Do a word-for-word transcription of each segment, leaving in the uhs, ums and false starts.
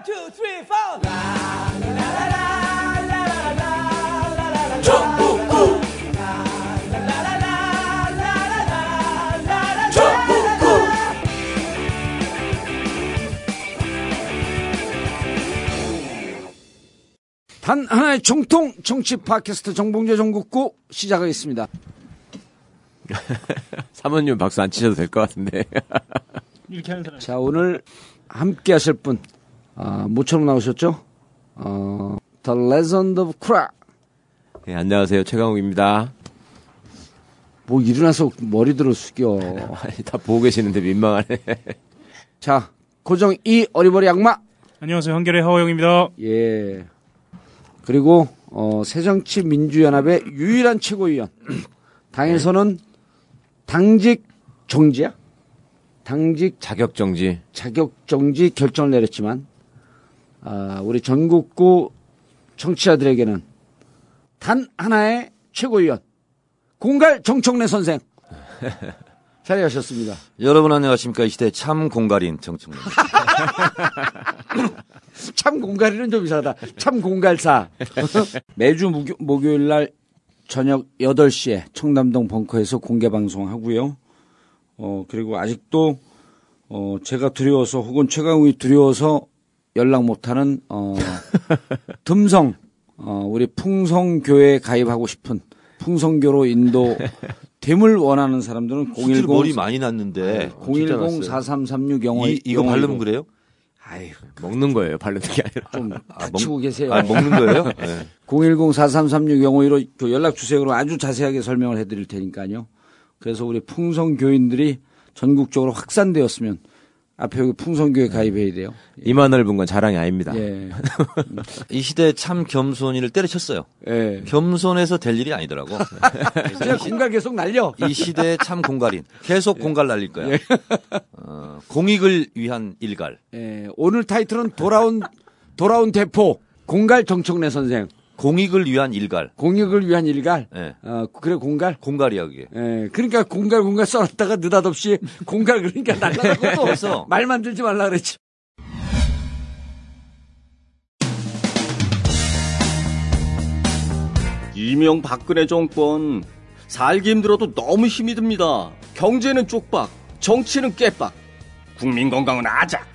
One, two, three, four. 전북구 전북구 단 하나의 정통 정치 팟캐스트 정봉재 전북구 시작하겠습니다. 사모님 박수 안 치셔도 될 것 같은데. 이렇게 하는 사람. 자, 오늘 함께 하실 분, 아, 모처럼 나오셨죠? 어, The Legend of Kra. 네, 안녕하세요. 최강욱입니다. 뭐, 일어나서 머리 들어 숙여. 아니, 다 보고 계시는데 민망하네. 자, 고정 이 어리버리 악마. 안녕하세요. 한결의 하호영입니다. 예. 그리고, 어, 새정치민주연합의 유일한 최고위원. 당에서는 당직 정지야? 당직 자격 정지. 자격 정지 결정을 내렸지만, 아, 우리 전국구 청취자들에게는 단 하나의 최고위원, 공갈 정청래 선생. 자리하셨습니다. 여러분 안녕하십니까. 이 시대의 참 공갈인 정청래. 참 공갈인은 좀 이상하다. 참 공갈사. 매주 목요, 목요일 날 저녁 여덟 시에 청담동 벙커에서 공개방송하고요. 어, 그리고 아직도, 어, 제가 두려워서 혹은 최강욱이 두려워서 연락 못하는, 어, 듬성, 어, 우리 풍성교에 가입하고 싶은 풍성교로 인도 됨을 원하는 사람들은 공일공. 머리 많이 났는데. 공일공 사삼삼육 영어. 이거 발음 그래요? 아유, 먹는 거예요. 바르는 게 아니라. 좀 다치고 아, 먹... 계세요. 아, 먹는 거예요? 네. 공일공 사삼삼육 영오일로 연락 주세요. 그럼 아주 자세하게 설명을 해드릴 테니까요. 그래서 우리 풍성교인들이 전국적으로 확산되었으면 앞에 여기 풍성교에 가입해야 돼요. 예. 이만 넓은 건 자랑이 아닙니다. 예. 이 시대에 참 겸손이를 때려쳤어요. 예. 겸손해서 될 일이 아니더라고. 제가 공갈 계속 날려. 이 시대에 참 공갈인. 계속 예. 공갈 날릴 거야. 예. 어, 공익을 위한 일갈. 예. 오늘 타이틀은 돌아온 돌아온 대포 공갈 정청래 선생. 공익을 위한 일갈. 공익을 위한 일갈? 예. 어, 그래, 공갈? 공갈이야, 그게. 예. 그러니까 공갈, 공갈 써놨다가 느닷없이 공갈 그러니까 날라다고 또 말만 들지 말라 그랬지. 이명 박근혜 정권. 살기 힘들어도 너무 힘이 듭니다. 경제는 쪽박, 정치는 깨박, 국민 건강은 아작.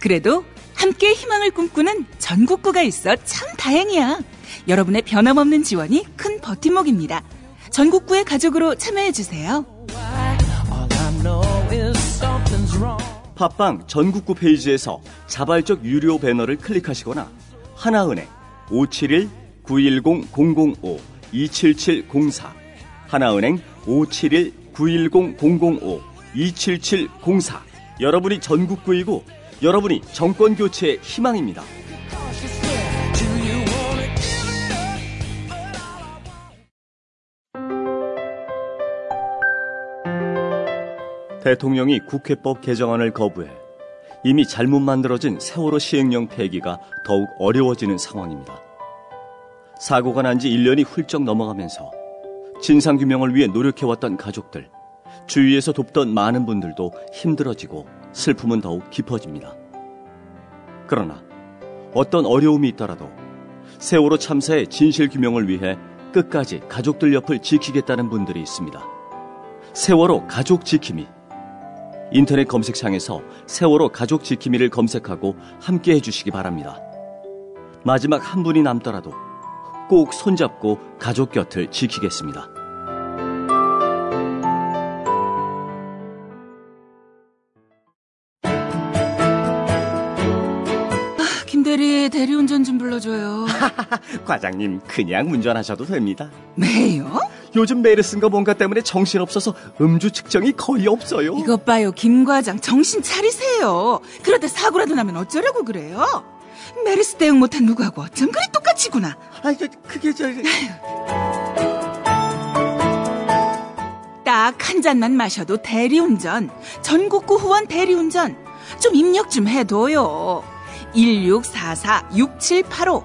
그래도 함께 희망을 꿈꾸는 전국구가 있어 참 다행이야. 여러분의 변함없는 지원이 큰 버팀목입니다. 전국구의 가족으로 참여해주세요. 팟빵 전국구 페이지에서 자발적 유료 배너를 클릭하시거나 하나은행 오칠일 구일공 공공오 이칠칠공사 하나은행 오칠일 구일공 공공오 이칠칠공사 여러분이 전국구이고 여러분이 정권교체의 희망입니다. 대통령이 국회법 개정안을 거부해 이미 잘못 만들어진 세월호 시행령 폐기가 더욱 어려워지는 상황입니다. 사고가 난 지 일 년이 훌쩍 넘어가면서 진상규명을 위해 노력해왔던 가족들, 주위에서 돕던 많은 분들도 힘들어지고 슬픔은 더욱 깊어집니다. 그러나 어떤 어려움이 있더라도 세월호 참사의 진실규명을 위해 끝까지 가족들 옆을 지키겠다는 분들이 있습니다. 세월호 가족 지킴이 인터넷 검색창에서 세월호 가족 지킴이를 검색하고 함께 해주시기 바랍니다. 마지막 한 분이 남더라도 꼭 손잡고 가족 곁을 지키겠습니다. 아, 김대리 대리운전 좀 불러줘요. 과장님 그냥 운전하셔도 됩니다. 왜요? 요즘 메일 쓴 거 뭔가 때문에 정신없어서 음주 측정이 거의 없어요. 이것 봐요, 김 과장. 정신 차리세요. 그러다 사고라도 나면 어쩌려고 그래요? 메르스 대응 못한 누구하고 어쩜 그리 똑같이구나. 아, 그게 저... 딱 한 잔만 마셔도 대리운전. 전국구 후원 대리운전. 좀 입력 좀 해둬요. 일육사사 육칠팔오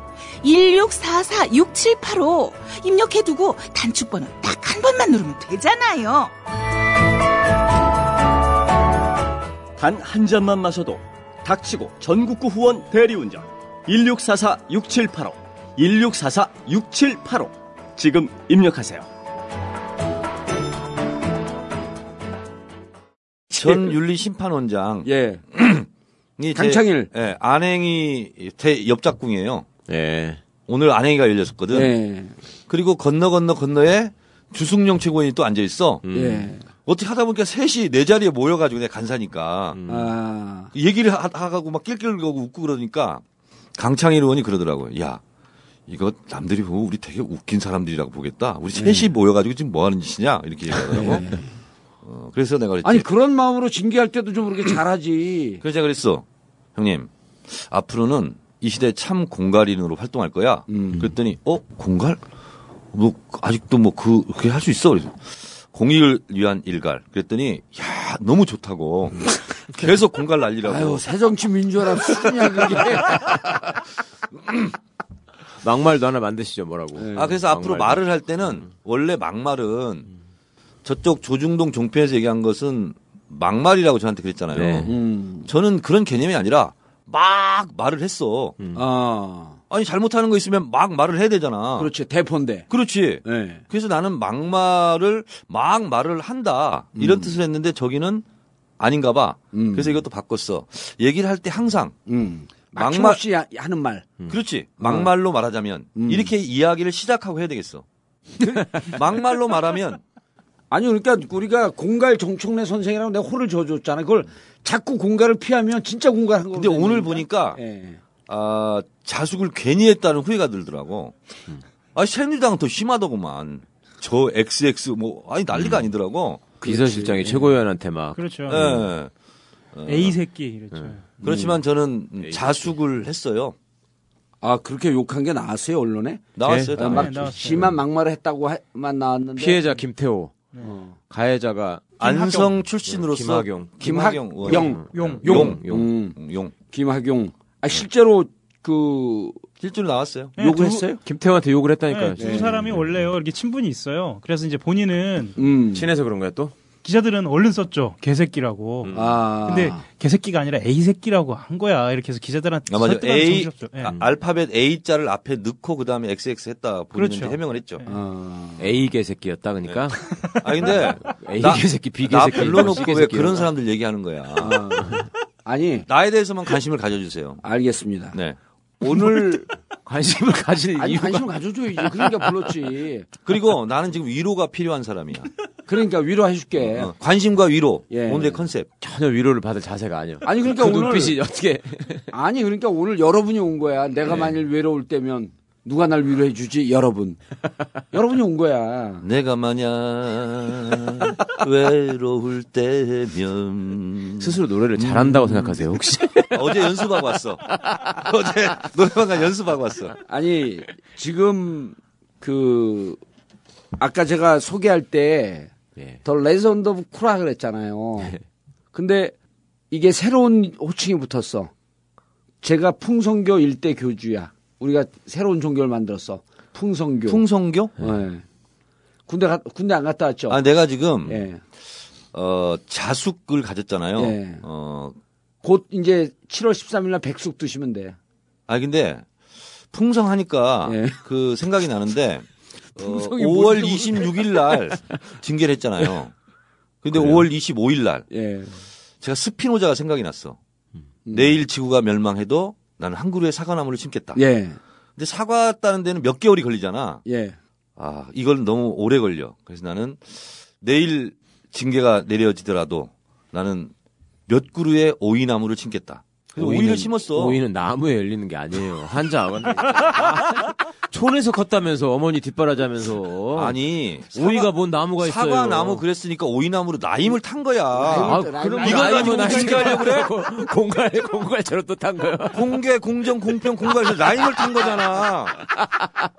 일육사사 육칠팔오 입력해두고 단축번호 딱 한 번만 누르면 되잖아요. 단 한 잔만 마셔도 닥치고 전국구 후원 대리운전 일육사사 육칠팔오 일육사사 육칠팔오 지금 입력하세요. 전 윤리심판원장 예. 강창일 예, 안행이 제 옆작궁이에요. 예. 오늘 안행이가 열렸었거든. 예. 그리고 건너 건너 건너에 주승용 최고인이 또 앉아 있어. 음. 예. 어떻게 하다 보니까 셋이 내 자리에 모여가지고 내가 간사니까 음. 아. 얘기를 하, 하고 막 낄낄거리고 웃고 그러니까 강창일 의원이 그러더라고요. 야, 이거 남들이 보면 우리 되게 웃긴 사람들이라고 보겠다. 우리 예. 셋이 모여가지고 지금 뭐 하는 짓이냐 이렇게 얘기하더라고. 예. 어, 그래서 내가 그랬지. 아니 그런 마음으로 징계할 때도 좀 그렇게 잘하지. 그래서 제가 그랬어. 형님 앞으로는 이 시대 참 공갈인으로 활동할 거야. 음. 그랬더니 어 공갈? 뭐 아직도 뭐 그, 그렇게 할 수 있어? 그래서 공익을 위한 일갈. 그랬더니 야 너무 좋다고. 음. 계속 공갈 날리라고. 아유 새정치 민주화라 수준이야 그게. 막말도 하나 만드시죠 뭐라고. 네. 아 그래서 막말도. 앞으로 말을 할 때는 원래 막말은 음. 저쪽 조중동 종편에서 얘기한 것은 막말이라고 저한테 그랬잖아요. 네. 음. 저는 그런 개념이 아니라 막 말을 했어. 음. 아. 아니 잘못하는 거 있으면 막 말을 해야 되잖아. 그렇지. 대포인데. 그렇지. 네. 그래서 나는 막말을 막 말을 한다. 이런 음. 뜻을 했는데 저기는 아닌가 봐. 음. 그래서 이것도 바꿨어. 얘기를 할 때 항상. 음. 막말 없이 하는 말. 음. 그렇지. 막말로 음. 말하자면 음. 이렇게 이야기를 시작하고 해야 되겠어. 막말로 말하면 아니 그러니까 우리가 공갈 정청래 선생이라고 내가 호를 줘줬잖아. 그걸 자꾸 공갈을 피하면 진짜 공갈한 거거든. 근데 오늘 보니까 예. 아, 자숙을 괜히 했다는 후회가 들더라고. 음. 아니 새누리당은 더 심하더구만. 저 엑스엑스 뭐 아니 난리가 음. 아니더라고. 그 비서실장이 예. 최고위원한테 막 그렇죠. 예. 음. A 새끼 이랬죠. 음. 그렇지만 저는 에이 자숙을 새끼. 했어요. 아 그렇게 욕한 게 나왔어요 언론에? 나왔어요. 네. 아, 막 네, 나왔어요. 심한 막말을 했다고만 나왔는데. 피해자 김태호. 어. 가해자가 김학용. 안성 출신으로서 김학용, 김학용, 김학용 용, 용, 용, 음. 용, 김학용. 아 실제로 그 실제로 나왔어요. 네, 욕을 두, 했어요? 김태호한테 욕을 했다니까요. 네, 두 사람이 네. 원래요 이렇게 친분이 있어요. 그래서 이제 본인은 음. 친해서 그런 거야 또? 기자들은 얼른 썼죠. 개새끼라고. 음. 아. 근데 개새끼가 아니라 A 새끼라고 한 거야. 이렇게 해서 기자들한테 아, 맞아. A 네. 아, 알파벳 A 자를 앞에 넣고 그다음에 엑스엑스 했다 보는데 그렇죠. 해명을 했죠. 네. 아. A 개새끼였다 그러니까. 네. 아 근데 A 개새끼, B 개새끼 불러놓고 왜 그런 사람들 얘기하는 거야. 아. 아니 나에 대해서만 관심을 가져주세요. 알겠습니다. 네. 오늘 관심을 가질 아니, 이유가 관심을 가져줘야지. 그러니까 불렀지. 그리고 나는 지금 위로가 필요한 사람이야. 그러니까 위로해줄게. 어, 관심과 위로. 예. 오늘의 컨셉. 전혀 위로를 받을 자세가 아니야. 아니 그러니까 그 오늘 눈빛이 어떻게? 아니 그러니까 오늘 여러분이 온 거야. 내가 네. 만일 외로울 때면 누가 날 위로해주지? 여러분. 여러분이 온 거야. 내가 만약 외로울 때면 스스로 노래를 잘한다고 생각하세요 혹시? 어제 연습하고 왔어. 어제 노래방 가 연습하고 왔어. 아니 지금 그 아까 제가 소개할 때 더 레전드 오브 쿠라 그랬잖아요. 근데 이게 새로운 호칭이 붙었어. 제가 풍성교 일대 교주야. 우리가 새로운 종교를 만들었어. 풍성교. 풍성교? 예. 네. 군대 가, 군대 안 갔다 왔죠? 아, 내가 지금 네. 어, 자숙을 가졌잖아요. 네. 어. 곧 이제 칠월 십삼일 날 백숙 드시면 돼. 아, 근데 풍성하니까 네. 그 생각이 나는데 어, 오월 이십육일 날 징계를 했잖아요. 근데 그래요? 오월 이십오일 날 네. 제가 스피노자가 생각이 났어. 음. 내일 지구가 멸망해도 나는 한 그루의 사과나무를 심겠다. 예. 근데 사과 따는 데는 몇 개월이 걸리잖아. 예. 아, 이건 너무 오래 걸려. 그래서 나는 내일 징계가 내려지더라도 나는 몇 그루의 오이나무를 심겠다. 그래서 오이는, 오이를 심었어. 오이는 나무에 열리는 게 아니에요. 한자하고. 촌에서 컸다면서 어머니 뒷바라지하면서. 아니 사과, 오이가 뭔 나무가 있어요. 사과 나무 그랬으니까 오이나무로 나임을 탄 거야. 아, 그럼 이거 가지고 공갈하려고 그래? 공갈 공갈처럼 또 탄 거야. 공개 공정 공평 공갈에서 나임을 탄 거잖아.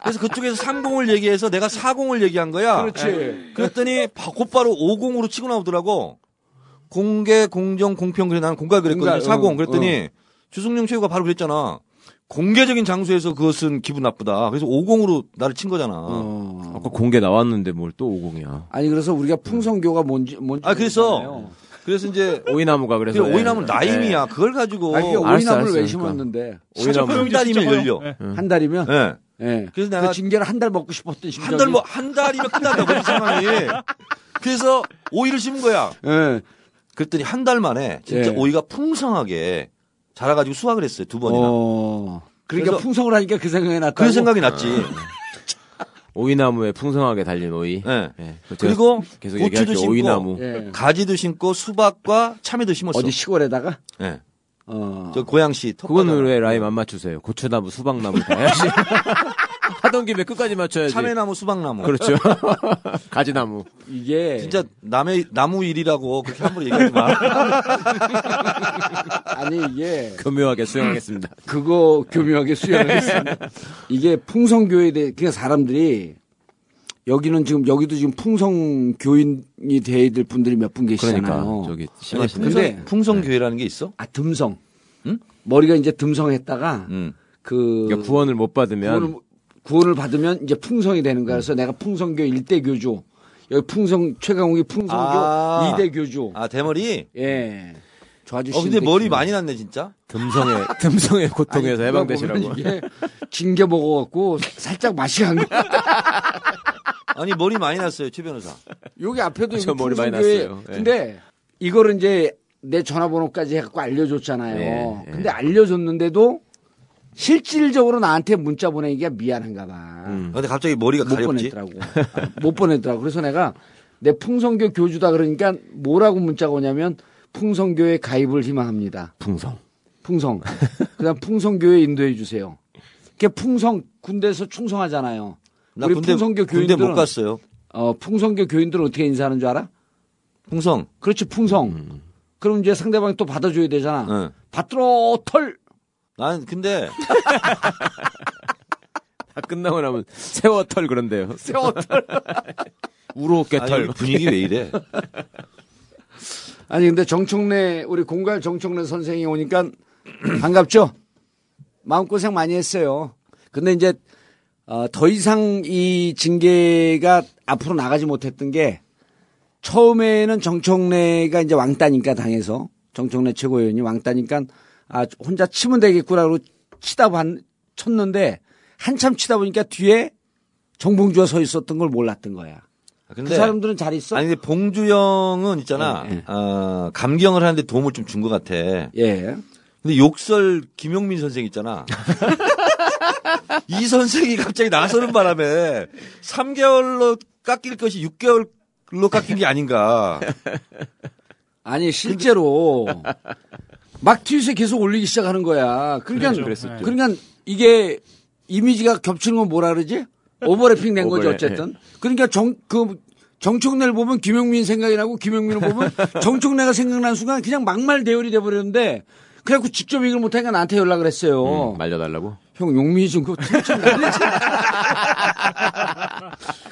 그래서 그쪽에서 삼공을 얘기해서 내가 사공을 얘기한 거야. 그렇지. 그랬더니 곧바로 오공으로 치고 나오더라고. 공개 공정 공평 그래 나는 공갈 그랬거든. 공갈, 사공 응, 그랬더니 응. 주승용 최고가 바로 그랬잖아. 공개적인 장소에서 그것은 기분 나쁘다. 그래서 오공으로 나를 친 거잖아. 어... 아까 공개 나왔는데 뭘 또 오공이야. 아니 그래서 우리가 풍성교가 뭔지 뭔지. 아 그래서 그래서 이제 오이나무가 그래서 네. 오이나무는 나임이야. 네. 그걸 가지고 아니, 오이나무를 알았어, 알았어, 왜 심었는데 오이나무 한 달이면 열려. 네. 한 달이면. 네. 네. 그래서 내가 그 징계를 한 달 먹고 싶었던 심정이 한 달 뭐 한 달이면 끝난다고 이 상황이. 그래서 오이를 심은 거야. 네. 그랬더니 한 달 만에 진짜 네. 오이가 풍성하게 자라가지고 수확을 했어요. 두 번이나. 어... 그러니까 풍성을 하니까 그 생각이 났다. 그 생각이 났지. 오이나무에 풍성하게 달린 오이. 네. 네. 그리고 계속 고추도 심고 오이나무. 네. 가지도 심고 수박과 참외도 심었어. 어디 시골에다가? 네. 어. 저 고양시. 그거는 왜 라임 안 맞추세요? 고추나무, 수박나무 다 해야지. 하던 김에 끝까지 맞춰야지. 참외나무, 수박나무. 그렇죠. 가지나무. 이게 진짜 남의 나무 일이라고 그렇게 함부로 얘기하지 마. 아니 이게 교묘하게 수용하겠습니다. 그거 교묘하게 수용하겠습니다. 이게 풍성교에 대해 그냥 사람들이 여기는 지금 여기도 지금 풍성교인이 돼야 될 분들이 몇 분 계시잖아요. 그러니까 저기 심하시네. 근데 풍성교회라는 게 있어? 아 듬성. 응? 머리가 이제 듬성했다가 응. 그 그러니까 구원을 못 받으면. 구원을 구원을 받으면 이제 풍성이 되는 거야. 그래서 내가 풍성교 일대 교주, 여기 풍성 최강욱이 풍성교 아~ 이대 교주. 아 대머리? 예. 저 아저씨. 어 근데 머리 기분. 많이 났네 진짜. 듬성의 듬성의 고통에서 아니, 해방되시라고. 이게 징계 먹어갖고 살짝 맛이 간 거야. 아니 머리 많이 났어요 최 변호사. 여기 앞에도 아, 저 머리 많이 났어요. 네. 근데 이거를 이제 내 전화번호까지 해갖고 알려줬잖아요. 네, 네. 근데 알려줬는데도. 실질적으로 나한테 문자 보내기가 미안한가 봐. 음. 근데 갑자기 머리가 못 가렵지? 보냈더라고. 아, 못 보냈더라고. 그래서 내가 내 풍성교 교주다 그러니까 뭐라고 문자가 오냐면 풍성교에 가입을 희망합니다. 풍성. 풍성. 그다음 풍성교에 인도해 주세요. 그게 풍성 군대에서 충성하잖아요. 나 우리 군대, 풍성교 교인들은 군대 못 갔어요. 어, 풍성교 교인들은 어떻게 인사하는 줄 알아? 풍성. 그렇지 풍성. 음. 그럼 이제 상대방이 또 받아줘야 되잖아. 네. 받들어 털. 난 근데 다 끝나고 나면 세워털 그런데요. 세워털 우로깨털 분위기 왜 이래? 아니 근데 정청래 우리 공갈 정청래 선생이 오니까 반갑죠? 마음고생 많이 했어요. 근데 이제 어, 더 이상 이 징계가 앞으로 나가지 못했던 게 처음에는 정청래가 이제 왕따니까 당해서 정청래 최고위원이 왕따니까. 아, 혼자 치면 되겠구나로 치다 반, 쳤는데, 한참 치다 보니까 뒤에 정봉주가 서 있었던 걸 몰랐던 거야. 근데, 그 사람들은 잘 있어? 아니, 근데 봉주영은 있잖아, 네. 어, 감경을 하는데 도움을 좀 준 것 같아. 예. 근데 욕설 김용민 선생 있잖아. 이 선생이 갑자기 나서는 바람에 삼 개월로 깎일 것이 육 개월로 깎인 게 아닌가. 아니, 실제로. 막 트윗에 계속 올리기 시작하는 거야. 그러니까, 그렇죠. 그러니까 이게 이미지가 겹치는 건 뭐라 그러지? 오버래핑 된 거지, 어쨌든. 그러니까 정, 그, 정청래를 보면 김용민 생각이 나고 김용민을 보면 정청래가 생각난 순간 그냥 막말 대열이 돼버렸는데 그래갖고 직접 얘기를 못하니까 나한테 연락을 했어요. 음, 말려달라고? 형, 용민이 좀 그거 트윗 좀 날리지.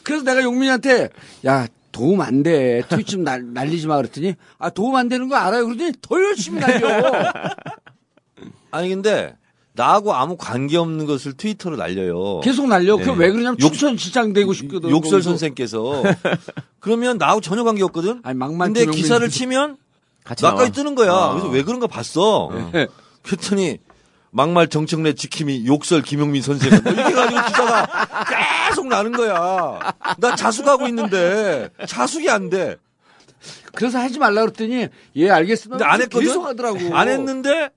그래서 내가 용민이한테 야, 도움 안 돼. 트윗 좀 날, 날리지 마. 그랬더니, 아, 도움 안 되는 거 알아요. 그러더니 더 열심히 날려. 아니, 근데, 나하고 아무 관계 없는 것을 트위터로 날려요. 계속 날려. 네. 그 왜 그러냐면, 축선시장 되고 싶거든. 욕설 선생께서. 그러면 나하고 전혀 관계 없거든? 아니, 막만 근데 기사를 치면, 나까지 뜨는 거야. 아. 그래서 왜 그런가 봤어. 네. 그랬더니, 막말 정청래 지킴이 욕설 김용민 선생은 뭐 이렇게 가지고 기사가 계속 나는 거야. 나 자숙하고 있는데 자숙이 안 돼. 그래서 하지 말라 그랬더니 예 알겠습니다. 안 했거든. 계속 하더라고. 안 했는데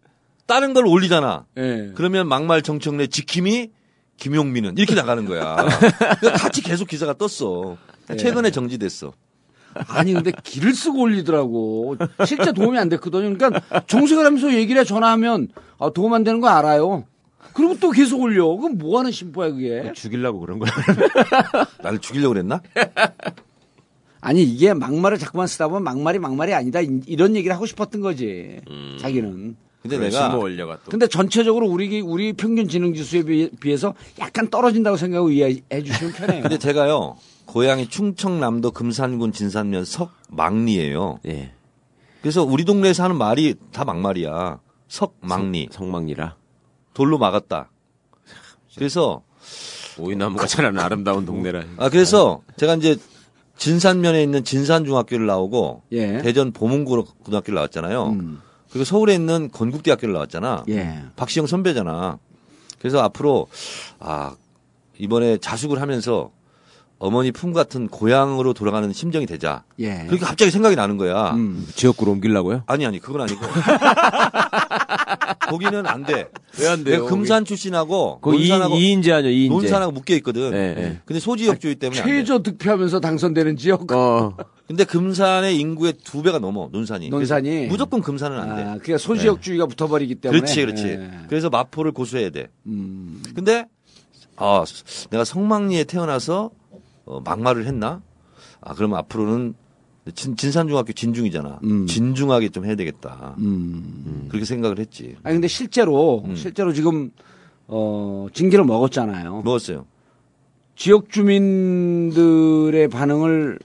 다른 걸 올리잖아. 예. 그러면 막말 정청래 지킴이 김용민은 이렇게 나가는 거야. 같이 계속 기사가 떴어. 최근에 정지됐어. 아니 근데 길을 쓰고 올리더라고. 실제 도움이 안 됐거든요. 그러니까 정색을 하면서 얘기를 해. 전화하면 아, 도움 안 되는 거 알아요. 그리고 또 계속 올려. 그럼 뭐 하는 심보야 그게. 죽이려고 그런 거야. 나를 죽이려고 그랬나? 아니 이게 막말을 자꾸만 쓰다 보면 막말이 막말이 아니다. 이런 얘기를 하고 싶었던 거지. 음. 자기는. 근데 내가 뭐 올려가 또. 근데 전체적으로 우리 우리 평균 지능 지수에 비해서 약간 떨어진다고 생각하고 이해해 주시면 편해요. 근데 제가요. 고향이 충청남도 금산군 진산면 석막리예요. 예. 그래서 우리 동네에서 하는 말이 다 막말이야. 석막리. 석막리라. 돌로 막았다. 그래서 오이나무가 자라는 아름다운 동네라. 아 그래서 제가 이제 진산면에 있는 진산중학교를 나오고 예. 대전 보문고등학교를 나왔잖아요. 음. 그리고 서울에 있는 건국대학교를 나왔잖아. 예. 박시영 선배잖아. 그래서 앞으로 아 이번에 자숙을 하면서 어머니 품 같은 고향으로 돌아가는 심정이 되자. 예. 그렇게 갑자기 생각이 나는 거야. 음. 지역구로 옮기려고요? 아니 아니 그건 아니고. 거기는 안 돼. 왜 안 돼요? 내가 금산 출신하고 논산하고 이인제 아니요 이인제. 논산하고 묶여 있거든. 네, 네. 근데 소지역주의 때문에 최저 득표하면서 당선되는 지역. 어. 근데 금산의 인구의 두 배가 넘어 논산이. 논산이. 무조건 금산은 안 돼. 아, 그러니까 소지역주의가 네. 붙어버리기 때문에. 그렇지, 그렇지. 네. 그래서 마포를 고수해야 돼. 음. 근데 아 내가 성막리에 태어나서 어, 막말을 했나? 아 그러면 앞으로는. 진, 진산중학교 진중이잖아. 음. 진중하게 좀 해야 되겠다. 음. 음. 그렇게 생각을 했지. 아니 근데 실제로 음. 실제로 지금 어, 징계를 먹었잖아요. 먹었어요. 지역 주민들의 반응을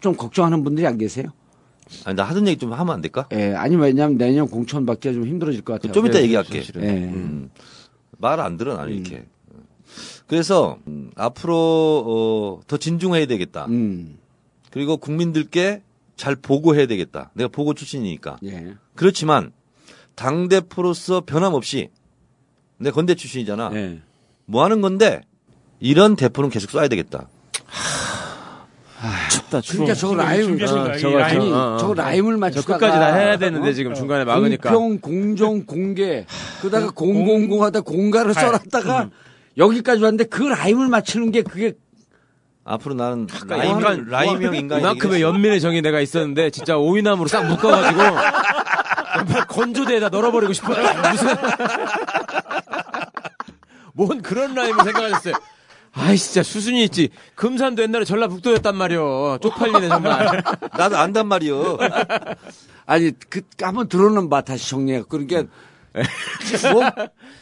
좀 걱정하는 분들이 안 계세요? 아니 나 하던 얘기 좀 하면 안 될까? 예. 아니 왜냐면 내년 공천 받기가 좀 힘들어질 것 같아요. 좀 이따 얘기할게. 예. 음. 말 안 들어 나는 음. 이렇게. 그래서 음, 앞으로 어, 더 진중해야 되겠다. 음. 그리고 국민들께 잘 보고해야 되겠다. 내가 보고 출신이니까. 예. 그렇지만 당대표로서 변함없이 내 건대 출신이잖아. 예. 뭐 하는 건데 이런 대표는 계속 써야 되겠다. 하... 아... 춥다. 추워. 그러니까 저 라임, 어, 저거 라임, 어, 어. 저 라임을 맞추다가 끝까지 다 해야 되는데 어? 지금 중간에 막으니까. 공평, 공정, 공개. 그러다가 공공공하다 공가를 써놨다가 음. 여기까지 왔는데 그 라임을 맞추는 게 그게. 앞으로 나는 라임형 라임형 인간 그만큼의 연민의 정이 내가 있었는데 진짜 오이나무로 싹 묶어가지고 건조대에다 널어버리고 싶어요. 무슨 뭔 그런 라임을 생각하셨어요? 아이 진짜 수순이 있지. 금산도 옛날에 전라북도였단 말이요. 쪽팔리네 정말. 나도 안단 말이요. 아니 그 한번 들어는 봐 다시 정리해. 그러니까 뭐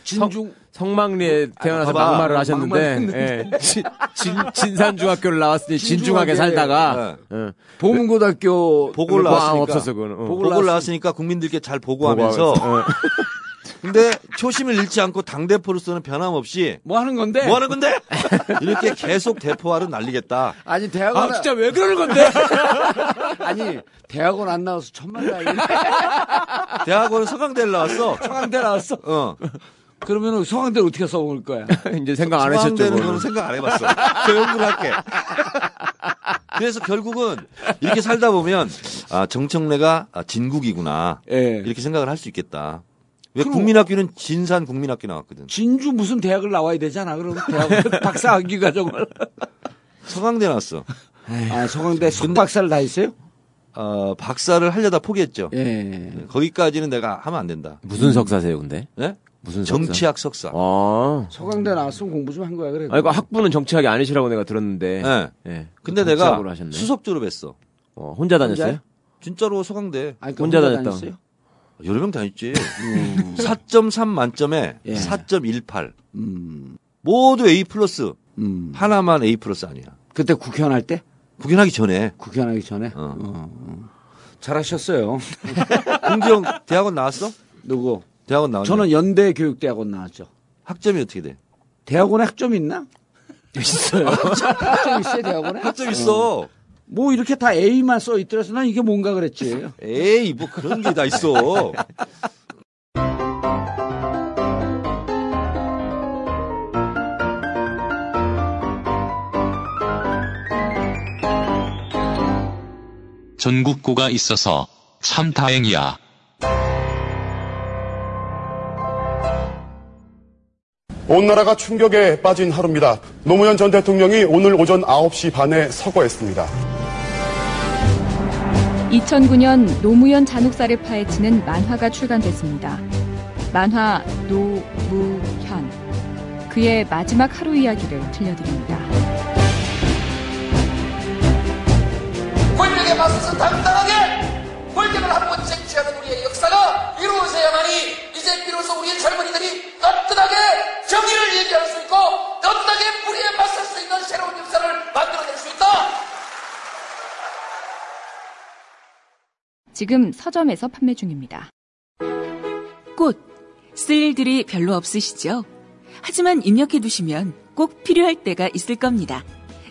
진중 성막리에 태어나서 아, 막말을 하셨는데 예. 진, 진, 진산중학교를 나왔으니 진중하게, 진중하게 살다가 예. 예. 보문고등학교 보고를 나왔으니까 보고를 나왔으니까 국민들께 잘 보고하면서 보고 근데 초심을 잃지 않고 당대표로서는 변함없이 뭐 하는 건데 뭐 하는 건데 이렇게 계속 대포화를 날리겠다. 아니 대학원 아, 진짜 왜 그러는 건데 아니 대학원 안 나와서 천만 다행이야. 대학원은 서강대를 나왔어. 서강대 나왔어. 어. 그러면은 서강대를 어떻게 써먹을 거야? 이제 생각 안 하셨죠? 서강대는 그건 생각 안 해봤어. 저 연구를 할게. 그래서 결국은 이렇게 살다 보면 아 정청래가 아, 진국이구나 예. 이렇게 생각을 할 수 있겠다. 왜 국민학교는 진산 국민학교 나왔거든. 진주 무슨 대학을 나와야 되잖아. 그럼 대학 박사학위 과정을 서강대 나왔어. 아 서강대 석박사를 다 했어요? 어 박사를 하려다 포기했죠. 예, 예, 예. 거기까지는 내가 하면 안 된다. 무슨 석사세요, 근데? 네? 무슨 석사? 정치학 석사. 아. 서강대 나왔으면 공부 좀 한 거야 그래. 아니, 그 학부는 정치학이 아니시라고 내가 들었는데. 예. 예. 근데 내가 하셨네. 수석 졸업했어. 어, 혼자 다녔어요? 혼자? 진짜로 서강대. 아니, 그러니까 혼자, 혼자 다녔다. 다녔어요? 여러 명 다녔지. 음. 사 점 삼 만점에 예. 사 점 일팔. 음. 모두 A 플러스. 음. 하나만 A 플러스 아니야. 그때 국현할 때? 국현하기 전에. 국현하기 전에? 어. 어. 잘하셨어요. 공지영 대학원 나왔어? 누구? 대학원 나왔어? 저는 연대 교육대학원 나왔죠. 학점이 어떻게 돼? 대학원에 학점이 있나? 있어요. 학점 있어요, 대학원에? 학점 있어. 어. 뭐 이렇게 다 A만 써 있더라서 난 이게 뭔가 그랬지. 에이 뭐 그런 게 다 있어. 전국고가 있어서 참 다행이야. 온 나라가 충격에 빠진 하루입니다. 노무현 전 대통령이 오늘 오전 아홉 시 반에 서거했습니다. 이천구 년 노무현 잔혹사를 파헤치는 만화가 출간됐습니다. 만화 노무현. 그의 마지막 하루 이야기를 들려드립니다. 권력에 맞서서 당당하게 권력을 한번 쟁취하는 우리의 역사가 이루어져야만이 이제 비로소 우리의 젊은이들이 떳떳하게 정의를 얘기할 수 있고 떳떳하게 불의에 맞설 수 있는 새로운 역사를 만들어낼 수 있다. 지금 서점에서 판매 중입니다. 꽃, 쓸 일들이 별로 없으시죠? 하지만 입력해두시면 꼭 필요할 때가 있을 겁니다.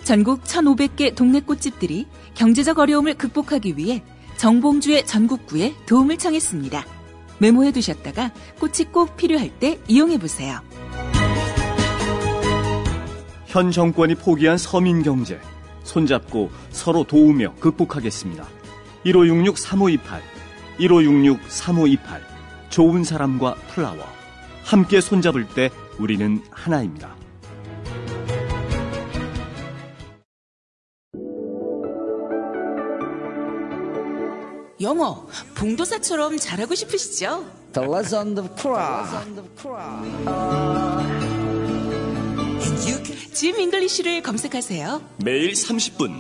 전국 천오백 개 동네 꽃집들이 경제적 어려움을 극복하기 위해 정봉주의 전국구에 도움을 청했습니다. 메모해 두셨다가 꽃이 꼭 필요할 때 이용해 보세요. 현 정권이 포기한 서민경제, 손잡고 서로 도우며 극복하겠습니다. 일오육육 삼오이팔, 일오육육 삼오이팔, 좋은 사람과 플라워. 함께 손잡을 때 우리는 하나입니다. 영어, 봉도사처럼 잘하고 싶으시죠? The Legend of Korra. 짐 잉글리쉬를 검색하세요. 매일 삼십 분,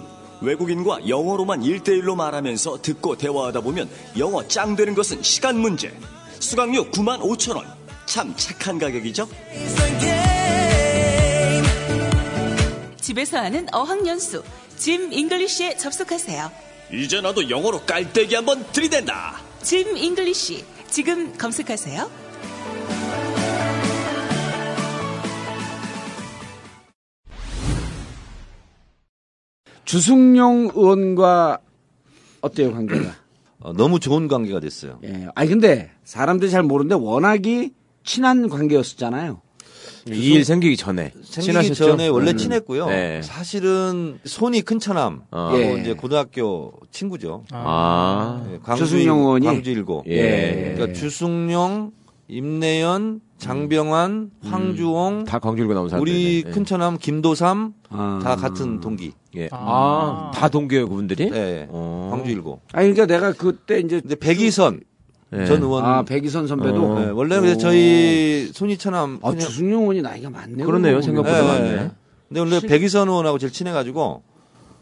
외국인과 영어로만 일대일로 말하면서 듣고 대화하다 보면 영어 짱 되는 것은 시간 문제. 수강료 구만 오천 원, 참 착한 가격이죠? 집에서 하는 어학연수, 짐 잉글리쉬에 접속하세요. 이제 나도 영어로 깔때기 한번 들이댄다. 짐 잉글리쉬 지금 검색하세요. 주승용 의원과 어때요 관계가? 어, 너무 좋은 관계가 됐어요. 예, 아니 근데 사람들이 잘 모르는데 워낙이 친한 관계였었잖아요. 이 일 생기기 전에 생기기 전에 원래 음. 친했고요. 네. 사실은 손이 큰 차남, 어. 예. 이제 고등학교 친구죠. 아, 네. 광주, 주승용 의원이 광주 일고. 예. 예. 그러니까 주승용, 임내연, 장병환, 음. 황주홍 다 광주 일고 나온 사람들. 우리 네. 큰 차남 김도삼 아. 다 같은 동기. 예. 아, 다 동기예요 그분들이? 네. 어. 광주 일고. 아, 그러니까 내가 그때 이제 근데 백이선. 네. 전 의원. 아, 백이선 선배도? 어. 네, 원래 오. 저희 손이 차남. 아, 주승용 의원이 나이가 많네요. 그러네요. 생각보다 네. 많네. 근데 원래 실... 백이선 의원하고 제일 친해가지고,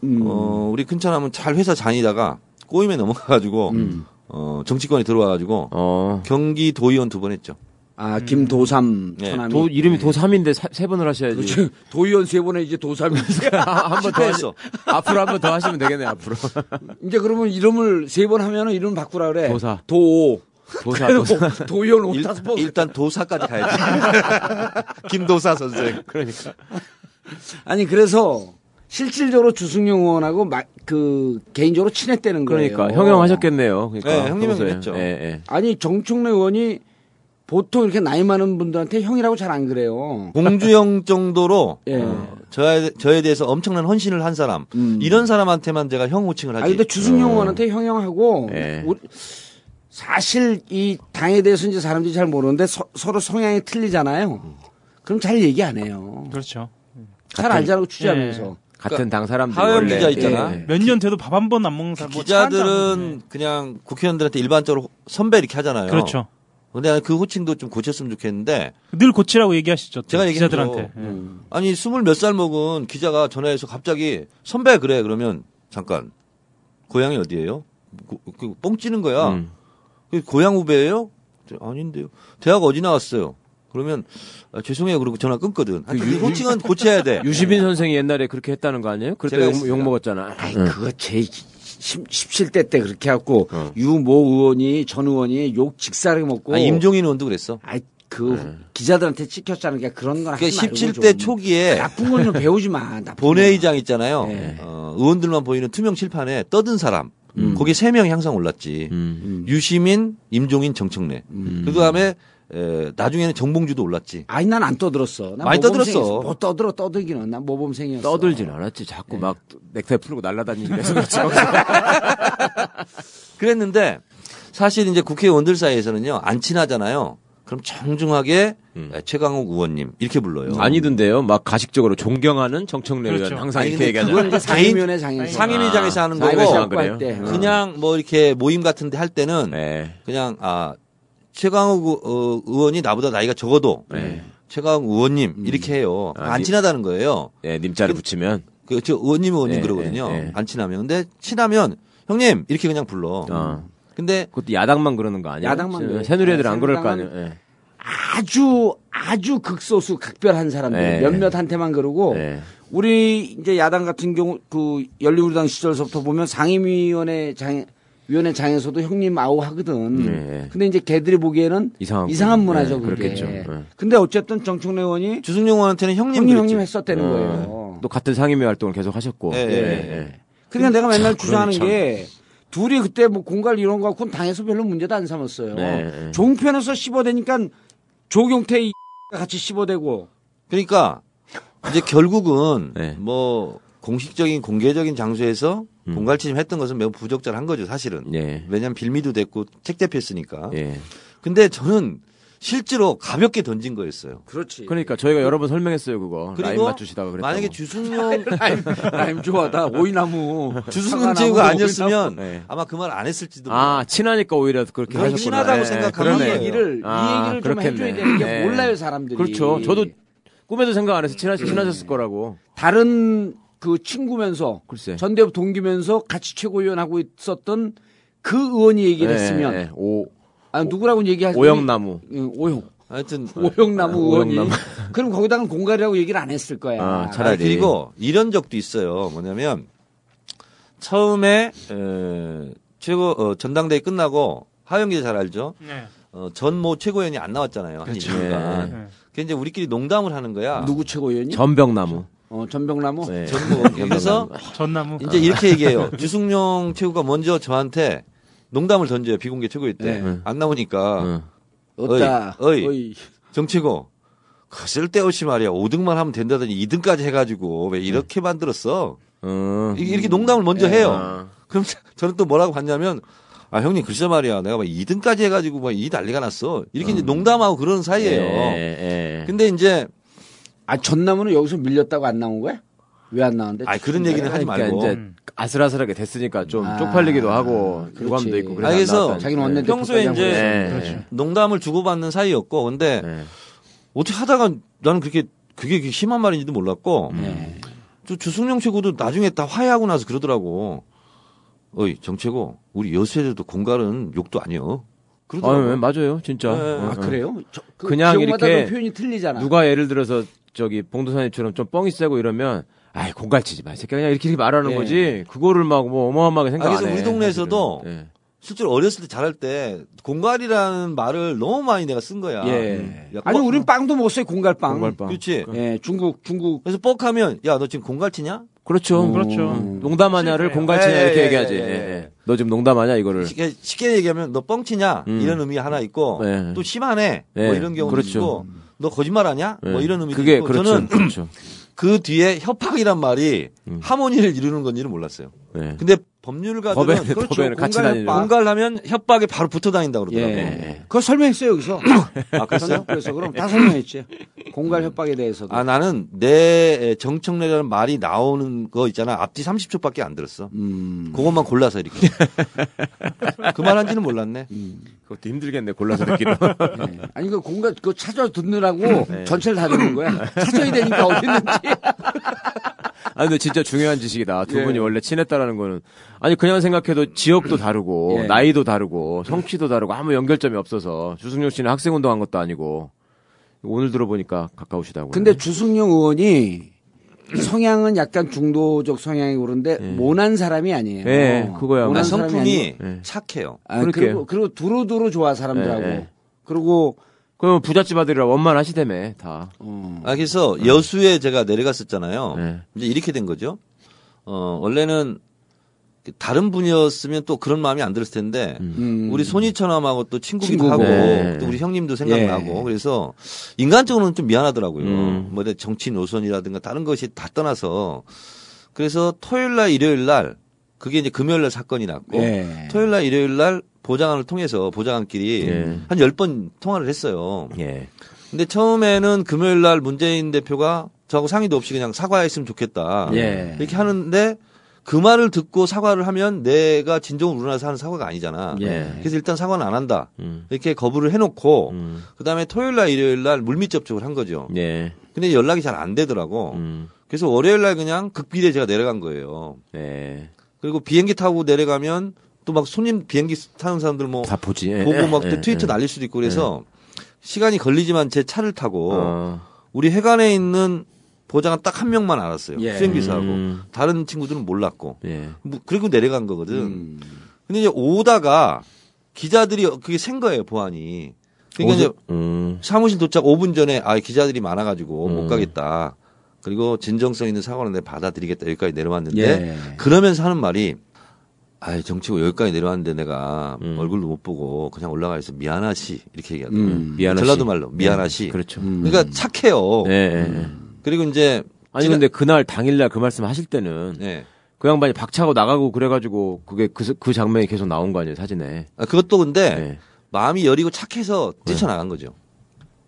음. 어, 우리 큰 차남은 잘 회사 다니다가 꼬임에 넘어가가지고, 음. 어, 정치권에 들어와가지고, 어. 경기도의원 두 번 했죠. 아, 김도삼 천함이. 네. 도, 이름이 도삼인데 사, 세 번을 하셔야지. 그렇죠. 도의원 세 번에 이제 도삼이니까. 아, 한 번 더 했어. 앞으로 한 번 더 하시면 되겠네, 앞으로. 이제 그러면 이름을 세 번 하면은 이름 바꾸라 그래. 도사. 도. 도사, 도사. 도의원 오, 다섯 번. 일단 도사까지 가야지. 김도사 선생. 그러니까. 아니, 그래서 실질적으로 주승용 의원하고 막 그 개인적으로 친했다는 거예요. 그러니까. 형형 하셨겠네요. 그러니까. 네, 형님은 그랬죠. 예, 예. 아니, 정충래 의원이 보통 이렇게 나이 많은 분들한테 형이라고 잘 안 그래요. 봉주형 정도로 예. 어, 저에, 저에 대해서 엄청난 헌신을 한 사람. 음. 이런 사람한테만 제가 형 호칭을 하지. 아, 근데 주승용 의원한테 어. 형형하고 예. 우리, 사실 이 당에 대해서 이제 사람들이 잘 모르는데 서, 서로 성향이 틀리잖아요. 그럼 잘 얘기 안 해요. 그렇죠. 잘 알자고 취재하면서. 예. 같은 당 사람들 하원 기자 있잖아. 예. 몇 년 돼도 밥 한 번 안 먹는 사람. 기자들은 그냥 국회의원들한테 일반적으로 선배 이렇게 하잖아요. 그렇죠. 근데 그 호칭도 좀 고쳤으면 좋겠는데. 늘 고치라고 얘기하시죠. 제가 기자들한테. 음. 아니, 스물 몇 살 먹은 기자가 전화해서 갑자기 선배 그래. 그러면 잠깐. 고향이 어디예요? 고, 그, 뻥 찌는 거야. 음. 고향 후배예요? 아닌데요. 대학 어디 나왔어요? 그러면 아, 죄송해요. 그러고 전화 끊거든. 그 유, 호칭은 고쳐야 돼. 유시민 선생이 옛날에 그렇게 했다는 거 아니에요? 그때 욕, 욕 먹었잖아. 아이, 응. 그거 제일. 십칠 대 때 그렇게 해갖고 어. 유모 의원이 전 의원이 욕 직사를 먹고 아, 임종인 의원도 그랬어. 아, 그 음. 기자들한테 찍혔다는 게 그런 건 아니고. 그러니까 십칠 대 초기에 나쁜 건 좀 배우지 마. 본회의장 건. 있잖아요. 네. 어, 의원들만 보이는 투명 칠판에 떠든 사람 음. 거기 세 명이 항상 올랐지. 음. 음. 유시민, 임종인, 정청래. 음. 그 다음에 에, 나중에는 정봉주도 올랐지. 아니, 난 안 떠들었어. 난 많이 모범생이었어. 떠들었어. 뭐 떠들어, 떠들기는. 난 모범생이었어. 떠들진 않았지. 자꾸 네. 막 넥타이 풀고 날아다니니까. 그랬는데 사실 이제 국회의원들 사이에서는요, 안 친하잖아요. 그럼 정중하게 음. 최강욱 의원님 이렇게 불러요. 아니던데요. 막 가식적으로 존경하는 정청래 의원 그렇죠. 항상 아니, 이렇게 얘기하잖아요. 그건 상임위원회 장에서 상임위장에서 하는 아, 거고 아, 그냥 어. 뭐 이렇게 모임 같은데 할 때는 네. 그냥 아. 최강욱 어, 의원이 나보다 나이가 적어도 네. 최강욱 의원님 음. 이렇게 해요. 아, 안 친하다는 거예요. 네, 님자를 그, 붙이면 그 저 의원님 의원님 네, 그러거든요. 네, 네. 안 친하면. 근데 친하면 형님 이렇게 그냥 불러. 어. 근데 그것도 야당만 그러는 거 아니에요? 야당만 그래. 새누리애들 네, 안 그럴 거 아니에요. 네. 아주 아주 극소수 각별한 사람들 네. 몇몇한테만 그러고 네. 우리 이제 야당 같은 경우 그 열린우리당 시절서부터 보면 상임위원회 장 위원회 장에서도 형님 아우 하거든. 네. 근데 이제 걔들이 보기에는 이상한, 이상한 문화죠. 네, 그렇겠죠. 네. 근데 어쨌든 정청래 의원이 주승용 의원한테는 형님, 형님, 형님 했었다는 어. 거예요. 또 같은 상임위 활동을 계속 하셨고. 예, 예, 예. 예. 그러니까 내가 맨날 참, 주장하는 참. 게 둘이 그때 뭐 공갈 이런 거 갖고는 당에서 별로 문제도 안 삼았어요. 네. 종편에서 씹어대니까 조경태 이 같이 씹어대고. 그러니까 이제 결국은 네. 뭐 공식적인 공개적인 장소에서 음. 공갈치심 했던 것은 매우 부적절한 거죠 사실은. 네. 왜냐하면 빌미도 됐고 책 대표했으니까. 네. 근데 저는 실제로 가볍게 던진 거였어요. 그렇지. 그러니까 저희가 여러 번 설명했어요 그거. 라임 맞추시다가 그랬다고. 만약에 주승용 라임, 라임 좋아다 오이나무. 주승용 제우가 아니었으면 네. 아마 그 말 안 했을지도. 아 친하니까 오히려 그렇게 하셨구나. 친하다고 네, 생각하면 이 얘기를 아, 이 얘기를 좀 해줘야 되는 게 네. 몰라요 사람들이. 그렇죠. 저도 꿈에도 생각 안 해서 친하 친하셨을 거라고. 다른 그 친구면서 글쎄. 전대협 동기면서 같이 최고위원 하고 있었던 그 의원이 얘기를 네, 했으면. 네. 오. 아 누구라고 얘기하지? 오영나무. 응, 오영. 하여튼 오영나무 의원이. 그럼 거기다가 공갈이라고 얘기를 안 했을 거야. 아, 차라리. 아니, 그리고 이런 적도 있어요. 뭐냐면 처음에 에, 최고 어, 전당대회 끝나고 하영 기자 잘 알죠? 네. 어, 전모 최고위원이 안 나왔잖아요. 그렇죠. 한 이 주간. 네. 그 이제 우리끼리 농담을 하는 거야. 누구 최고위원이? 전병나무. 어, 전병나무. 네. 전모. 그래서 전나무. 이제 이렇게 얘기해요. 주승용 최고가 먼저 저한테. 농담을 던져요. 비공개 최고위 때. 네. 안 나오니까. 네. 어따. 어이. 어이. 정치고. 그 쓸데없이 말이야. 오 등만 하면 된다더니 이 등까지 해가지고 왜 이렇게 네. 만들었어. 어. 이렇게 농담을 먼저 네. 해요. 아. 그럼 저는 또 뭐라고 봤냐면 아 형님 글쎄 말이야. 내가 막 이 등까지 해가지고 막 이 난리가 났어. 이렇게 어. 이제 농담하고 그러는 사이예요. 네. 근데 이제. 아 전남은 여기서 밀렸다고 안 나온 거야? 왜 안 나왔는데? 아 그런 얘기는 하지 말고 그러니까 이제 아슬아슬하게 됐으니까 좀 아, 쪽팔리기도 하고 유감도 있고 그래서, 그래서 자기는 왔는데 네. 평소에 이제 네. 농담을 주고받는 사이였고 근데 네. 어떻게 하다가 나는 그렇게 그게 심한 말인지도 몰랐고 네. 저 주승용 최고도 나중에 다 화해하고 나서 그러더라고. 어이 정 최고 우리 여수에서도 공갈은 욕도 아니요. 그러더라고. 아, 맞아요 진짜. 네. 아 그래요? 저, 그, 그냥 이렇게 표현이 틀리잖아. 누가 예를 들어서 저기 봉도사님처럼 좀 뻥이 세고 이러면. 아이 공갈치지 마. 새끼 그냥 이렇게, 이렇게 말하는 네. 거지. 그거를 막 뭐 어마어마하게 생각 안 해. 그래서 우리 동네에서도 네. 실제로 어렸을 때 자랄 때 공갈이라는 말을 너무 많이 내가 쓴 거야. 예. 야, 아니 우리는 빵도 먹었어요. 공갈빵. 공갈빵. 그렇지. 예. 중국 중국. 그래서 뻑하면 야 너 지금 공갈치냐? 그렇죠. 음, 그렇죠. 농담하냐를 공갈치냐 예, 이렇게 예, 얘기하지. 예, 예. 예. 너 지금 농담하냐 이거를. 쉽게, 쉽게 얘기하면 너 뻥치냐 음. 이런 의미 하나 있고 예. 또 심하네 예. 뭐 이런 경우도 그렇죠. 있고 너 거짓말하냐 예. 뭐 이런 의미도 그게 있고. 그렇죠. 저는 그렇죠. 그 뒤에 협학이란 말이 음. 하모니를 이루는 건지는 몰랐어요. 네. 근데 법률가들은 법에, 그렇죠. 법에 같이 다니는 공갈하면 협박에 바로 붙어 다닌다고 그러더라고요. 예. 그거 설명했어요 여기서. 아 그랬어요? 그래서 그럼 다 설명했지. 공갈 협박에 대해서도. 아 나는 내 정청래라는 말이 나오는 거 있잖아. 앞뒤 삼십 초밖에 안 들었어. 음. 그것만 골라서 이렇게. 그 말한지는 몰랐네. 음. 그것도 힘들겠네 골라서 듣기도. 네. 아니 그 공갈 그거 찾아 듣느라고 네. 전체를 다 듣는 거야. 찾아야 되니까 어디 있는지. 아 근데 진짜 중요한 지식이다. 두 분이 예. 원래 친했다라는 거는 아니 그냥 생각해도 지역도 다르고 예. 나이도 다르고 성취도 다르고 아무 연결점이 없어서 주승용 씨는 학생운동한 것도 아니고 오늘 들어보니까 가까우시다고요. 근데 주승용 의원이 성향은 약간 중도적 성향이 그런데 예. 모난 사람이 아니에요. 예, 그거야. 모난 성품이 아니... 착해요. 아, 그리고 그리고 두루두루 좋아 사람들하고 예, 예. 그리고. 그럼 부잣집 아들이라 원만하시다며 다. 음. 아 그래서 음. 여수에 제가 내려갔었잖아요. 네. 이제 이렇게 된 거죠. 어 원래는 다른 분이었으면 또 그런 마음이 안 들었을 텐데 음. 우리 손이천함하고 또 친구기도 친구고. 하고 네. 또 우리 형님도 생각나고 예. 그래서 인간적으로는 좀 미안하더라고요. 음. 뭐 정치 노선이라든가 다른 것이 다 떠나서 그래서 토요일 날 일요일 날 그게 이제 금요일 날 사건이 났고 예. 토요일 날 일요일 날 보좌관을 통해서 보좌관끼리 예. 한 열 번 통화를 했어요. 예. 근데 처음에는 금요일 날 문재인 대표가 저하고 상의도 없이 그냥 사과했으면 좋겠다. 예. 이렇게 하는데 그 말을 듣고 사과를 하면 내가 진정으로 우러나서 하는 사과가 아니잖아. 예. 그래서 일단 사과는 안 한다. 음. 이렇게 거부를 해놓고 음. 그다음에 토요일 날 일요일 날 물밑 접촉을 한 거죠. 예. 근데 연락이 잘 안 되더라고. 음. 그래서 월요일 날 그냥 극비대에 제가 내려간 거예요. 예. 그리고 비행기 타고 내려가면 또 막 손님 비행기 타는 사람들 뭐 다 보지. 보고 막 또 트위터 날릴 수도 있고 그래서 에. 시간이 걸리지만 제 차를 타고 어. 우리 해관에 있는 보좌관 딱 한 명만 알았어요. 예. 수행비서하고 음. 다른 친구들은 몰랐고 예. 뭐 그리고 내려간 거거든. 음. 근데 이제 오다가 기자들이 그게 센 거예요 보안이. 그러니까 오지, 이제 음. 사무실 도착 오 분 전에 아 기자들이 많아가지고 음. 못 가겠다. 그리고 진정성 있는 사과를 내 받아들이겠다 여기까지 내려왔는데 예. 그러면서 하는 말이 아이 정치고 여기까지 내려왔는데 내가 음. 얼굴도 못 보고 그냥 올라가 있어 미안하시 이렇게 얘기하더라고요. 음, 미안하시. 전라도 말로 미안하시. 음, 그렇죠. 음. 그러니까 착해요. 네. 음. 그리고 이제 아니 근데 그날 당일날 그 말씀 하실 때는 네. 그 양반이 박차고 나가고 그래가지고 그게 그, 그 장면이 계속 나온 거 아니에요 사진에. 아, 그것도 근데 네. 마음이 여리고 착해서 뛰쳐나간 거죠.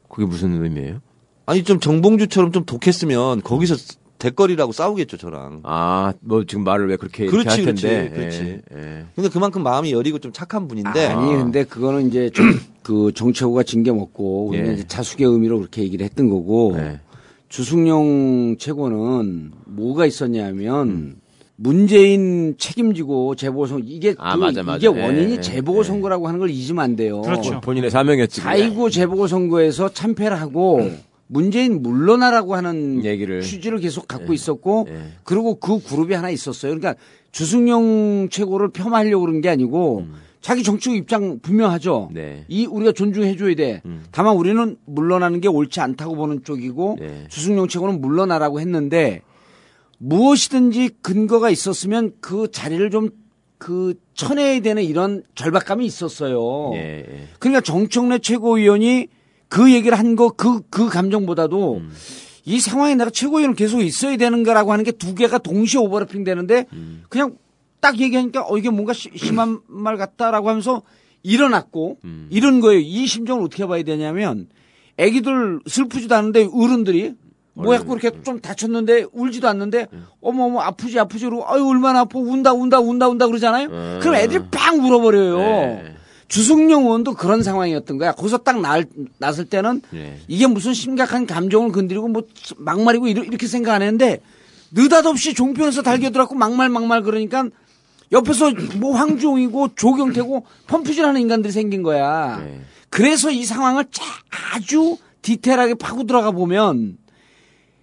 그게 무슨 의미예요? 아니 좀 정봉주처럼 좀 독했으면 거기서 대거리라고 싸우겠죠 저랑. 아, 뭐 지금 말을 왜 그렇게 그렇지, 이렇게 할 텐데. 그렇지, 그렇지. 예, 예. 근데 그만큼 마음이 여리고 좀 착한 분인데. 아니 근데 그거는 이제 좀 그 정치호가 징계 먹고 우리는 예. 이제 자숙의 의미로 그렇게 얘기를 했던 거고 예. 주승용 최고는 뭐가 있었냐면 음. 문재인 책임지고 재보궐선거 이게 아, 그, 맞아, 맞아. 이게 원인이 예, 재보궐선거라고 예. 하는 걸 잊으면 안 돼요. 그렇죠. 본인의 사명이었지. 사일구 재보궐선거에서 참패를 하고. 음. 문재인 물러나라고 하는 얘기를. 취지를 계속 갖고 예. 있었고 예. 그리고 그 그룹이 하나 있었어요. 그러니까 주승용 최고를 폄하하려고 그런 게 아니고 음. 자기 정치적 입장 분명하죠. 네. 이 우리가 존중해 줘야 돼. 음. 다만 우리는 물러나는 게 옳지 않다고 보는 쪽이고 예. 주승용 최고는 물러나라고 했는데 무엇이든지 근거가 있었으면 그 자리를 좀 그 쳐내야 되는 이런 절박감이 있었어요. 예. 예. 그러니까 정청래 최고위원이 그 얘기를 한 거, 그, 그 감정보다도 음. 이 상황에 내가 최고위원은 계속 있어야 되는가라고 하는 게 두 개가 동시에 오버래핑 되는데 음. 그냥 딱 얘기하니까 어, 이게 뭔가 시, 심한 말 같다라고 하면서 일어났고 음. 이런 거예요. 이 심정을 어떻게 봐야 되냐면 애기들 슬프지도 않은데 어른들이 뭐 자꾸 이렇게 좀 다쳤는데 울지도 않는데 음. 어머어머 아프지 아프지 그러고 아유 얼마나 아파 운다 운다 운다 운다 그러잖아요. 음. 그럼 애들이 팡 울어버려요. 네. 주승용 의원도 그런 상황이었던 거야. 거기서 딱 나, 났을 때는 네. 이게 무슨 심각한 감정을 건드리고 뭐 막말이고 이렇게 생각 안 했는데 느닷없이 종편에서 달겨들었고 막말 막말 그러니까 옆에서 뭐 황종이고 조경태고 펌프질하는 인간들이 생긴 거야. 네. 그래서 이 상황을 아주 디테일하게 파고 들어가 보면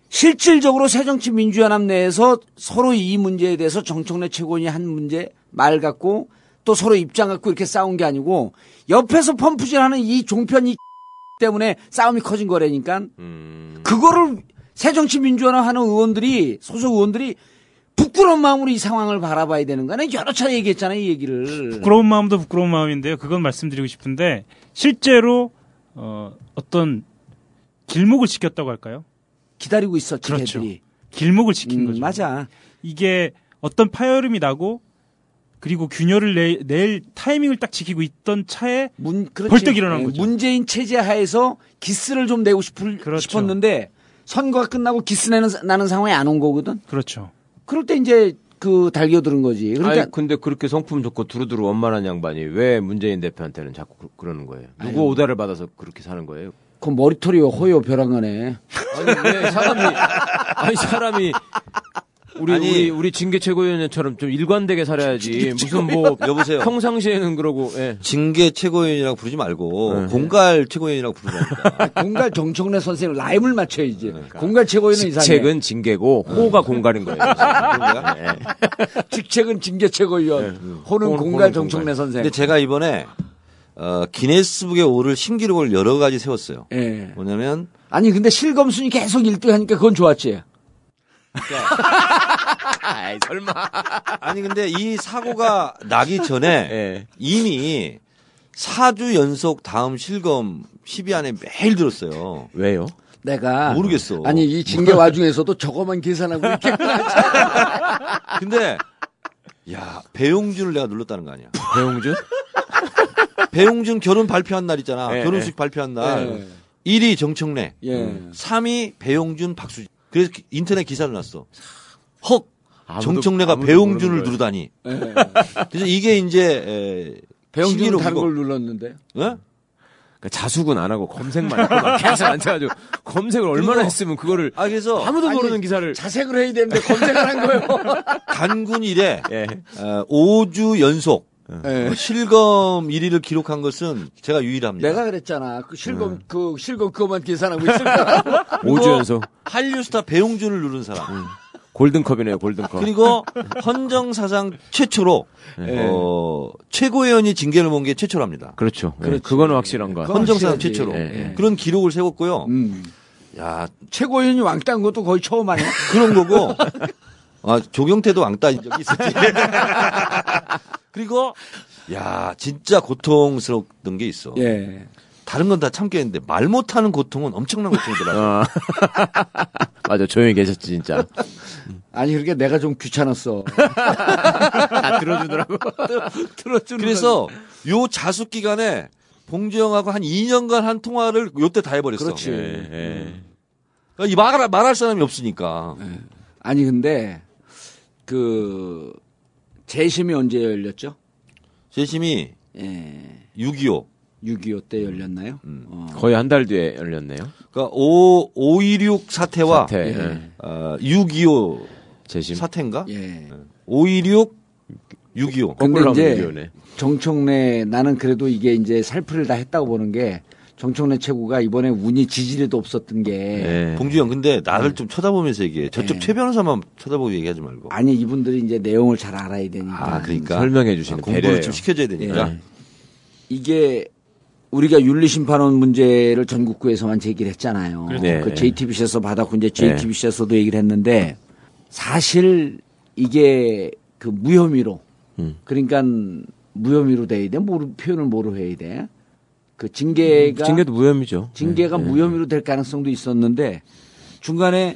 실질적으로 새정치민주연합 내에서 서로 이 문제에 대해서 정청래 최고위원이 한 문제 말 갖고 또 서로 입장 갖고 이렇게 싸운 게 아니고 옆에서 펌프질하는 이 종편 이 때문에 싸움이 커진 거라니까 음. 그거를 새정치민주연합 하는 의원들이 소속 의원들이 부끄러운 마음으로 이 상황을 바라봐야 되는 거는 여러 차례 얘기했잖아요 이 얘기를. 부끄러운 마음도 부끄러운 마음인데요. 그건 말씀드리고 싶은데 실제로 어, 어떤 길목을 지켰다고 할까요? 기다리고 있었지. 그렇죠. 걔들이. 길목을 지킨 음, 거죠. 맞아. 이게 어떤 파열음이 나고. 그리고 균열을 내, 낼 타이밍을 딱 지키고 있던 차에 문, 벌떡 일어난 네, 거죠. 문재인 체제 하에서 기스를 좀 내고 싶을, 그렇죠. 싶었는데 선거가 끝나고 기스 내는, 나는 상황이 안 온 거거든. 그렇죠. 그럴 때 이제 그 달겨드는 거지. 그러니까 아니, 근데 그렇게 성품 좋고 두루두루 원만한 양반이 왜 문재인 대표한테는 자꾸 그, 그러는 거예요? 누구 아유. 오다를 받아서 그렇게 사는 거예요? 그럼 머리털이요 허요 벼랑간에. 아니 왜 사람이 아니 사람이. 우리, 아니, 우리, 우리 징계 최고위원처럼 좀 일관되게 살아야지. 무슨 뭐, 여보세요. 평상시에는 그러고, 예. 징계 최고위원이라고 부르지 말고, 네. 공갈 최고위원이라고 부르자. 공갈 정청래 선생님 라임을 맞춰야지. 그러니까. 공갈 최고위원은 이상해. 직책은 징계고, 네. 호가 공갈인 거예요. 네. 직책은 징계 최고위원, 네. 호는 공갈, 공갈 정청래 선생님. 근데 제가 이번에, 어, 기네스북에 오를 신기록을 여러 가지 세웠어요. 예. 네. 뭐냐면. 아니, 근데 실검순이 계속 일 등 하니까 그건 좋았지. 아이, 설마. 아니, 근데 이 사고가 나기 전에 네. 이미 사 주 연속 다음 실검 십 위 안에 매일 들었어요. 왜요? 내가. 모르겠어. 아니, 이 징계 와중에서도 저거만 계산하고 이렇게. 근데, 야, 배용준을 내가 눌렀다는 거 아니야. 배용준? 배용준 결혼 발표한 날 있잖아. 네, 결혼식 네. 발표한 날. 네. 일 위 정청래. 네. 삼 위 배용준 박수진. 그래서 인터넷 기사를 났어. 헉! 아무도, 정청래가 배용준을 누르다니. 네. 그래서 이게 이제, 배용준을 다른 걸 눌렀는데. 네? 그러니까 자숙은 안 하고 검색만 했고, 계속 앉아가지고, 검색을 얼마나 했으면 그거를. 아, 그래서. 아무도 아니, 모르는 기사를. 자색을 해야 되는데 검색을 한 거예요. 단군 이래, 네. 오 주 연속. 네. 실검 일 위를 기록한 것은 제가 유일합니다. 내가 그랬잖아. 그 실검, 음. 그 실검 그것만 계산하고 있을까? 오 주 연속. 한류스타 배용준을 누른 사람. 음. 골든컵이네요, 골든컵. 그리고 헌정 사상 최초로, 네. 어, 최고위원이 징계를 본 게 최초랍니다. 그렇죠. 네. 그건 확실한 거 같아요. 헌정 사상 최초로. 네. 그런 기록을 세웠고요. 음. 야, 최고위원이 왕따인 것도 거의 처음 아니야? 그런 거고. 아, 조경태도 왕따인 적이 있었지. 그리고, 야, 진짜 고통스러웠던 게 있어. 예. 다른 건 다 참겠는데, 말 못하는 고통은 엄청난 고통이더라고. 어. 맞아, 조용히 계셨지, 진짜. 아니, 그러니까 내가 좀 귀찮았어. 다 들어주더라고. 들어주는 그래서, 건... 요 자숙 기간에, 봉주영하고 한 이 년간 한 통화를 요때 다 해버렸어. 그렇지. 예, 예. 음. 말, 말할 사람이 없으니까. 예. 아니, 근데, 그, 재심이 언제 열렸죠? 재심이, 예. 육이오. 육이오 때 열렸나요? 음. 어. 거의 한 달 뒤에 열렸네요. 그러니까 오 일육 사태와 사태. 예. 어, 육이오 재심. 사태인가? 예. 오일육 육이오. 거꾸로 하면 육이오네. 정청래, 나는 그래도 이게 이제 살풀이를 다 했다고 보는 게, 정청래 최고가 이번에 운이 지지리도 없었던 게. 네. 봉주영, 근데 나를 네. 좀 쳐다보면서 얘기해. 저쪽 네. 최 변호사만 쳐다보고 얘기하지 말고. 아니, 이분들이 이제 내용을 잘 알아야 되니까. 아, 그러니까. 설명해 주시는 아, 공부를 좀 시켜줘야 되니까. 네. 이게 우리가 윤리심판원 문제를 전국구에서만 제기를 했잖아요. 네. 그 제이티비씨에서 받았고, 이제 제이티비씨에서도 네. 얘기를 했는데, 사실 이게 그 무혐의로. 음. 그러니까 무혐의로 돼야 돼. 뭐로, 표현을 뭐로 해야 돼? 그 징계가. 음, 징계도 무혐의죠. 징계가 네, 무혐의로 네. 될 가능성도 있었는데 중간에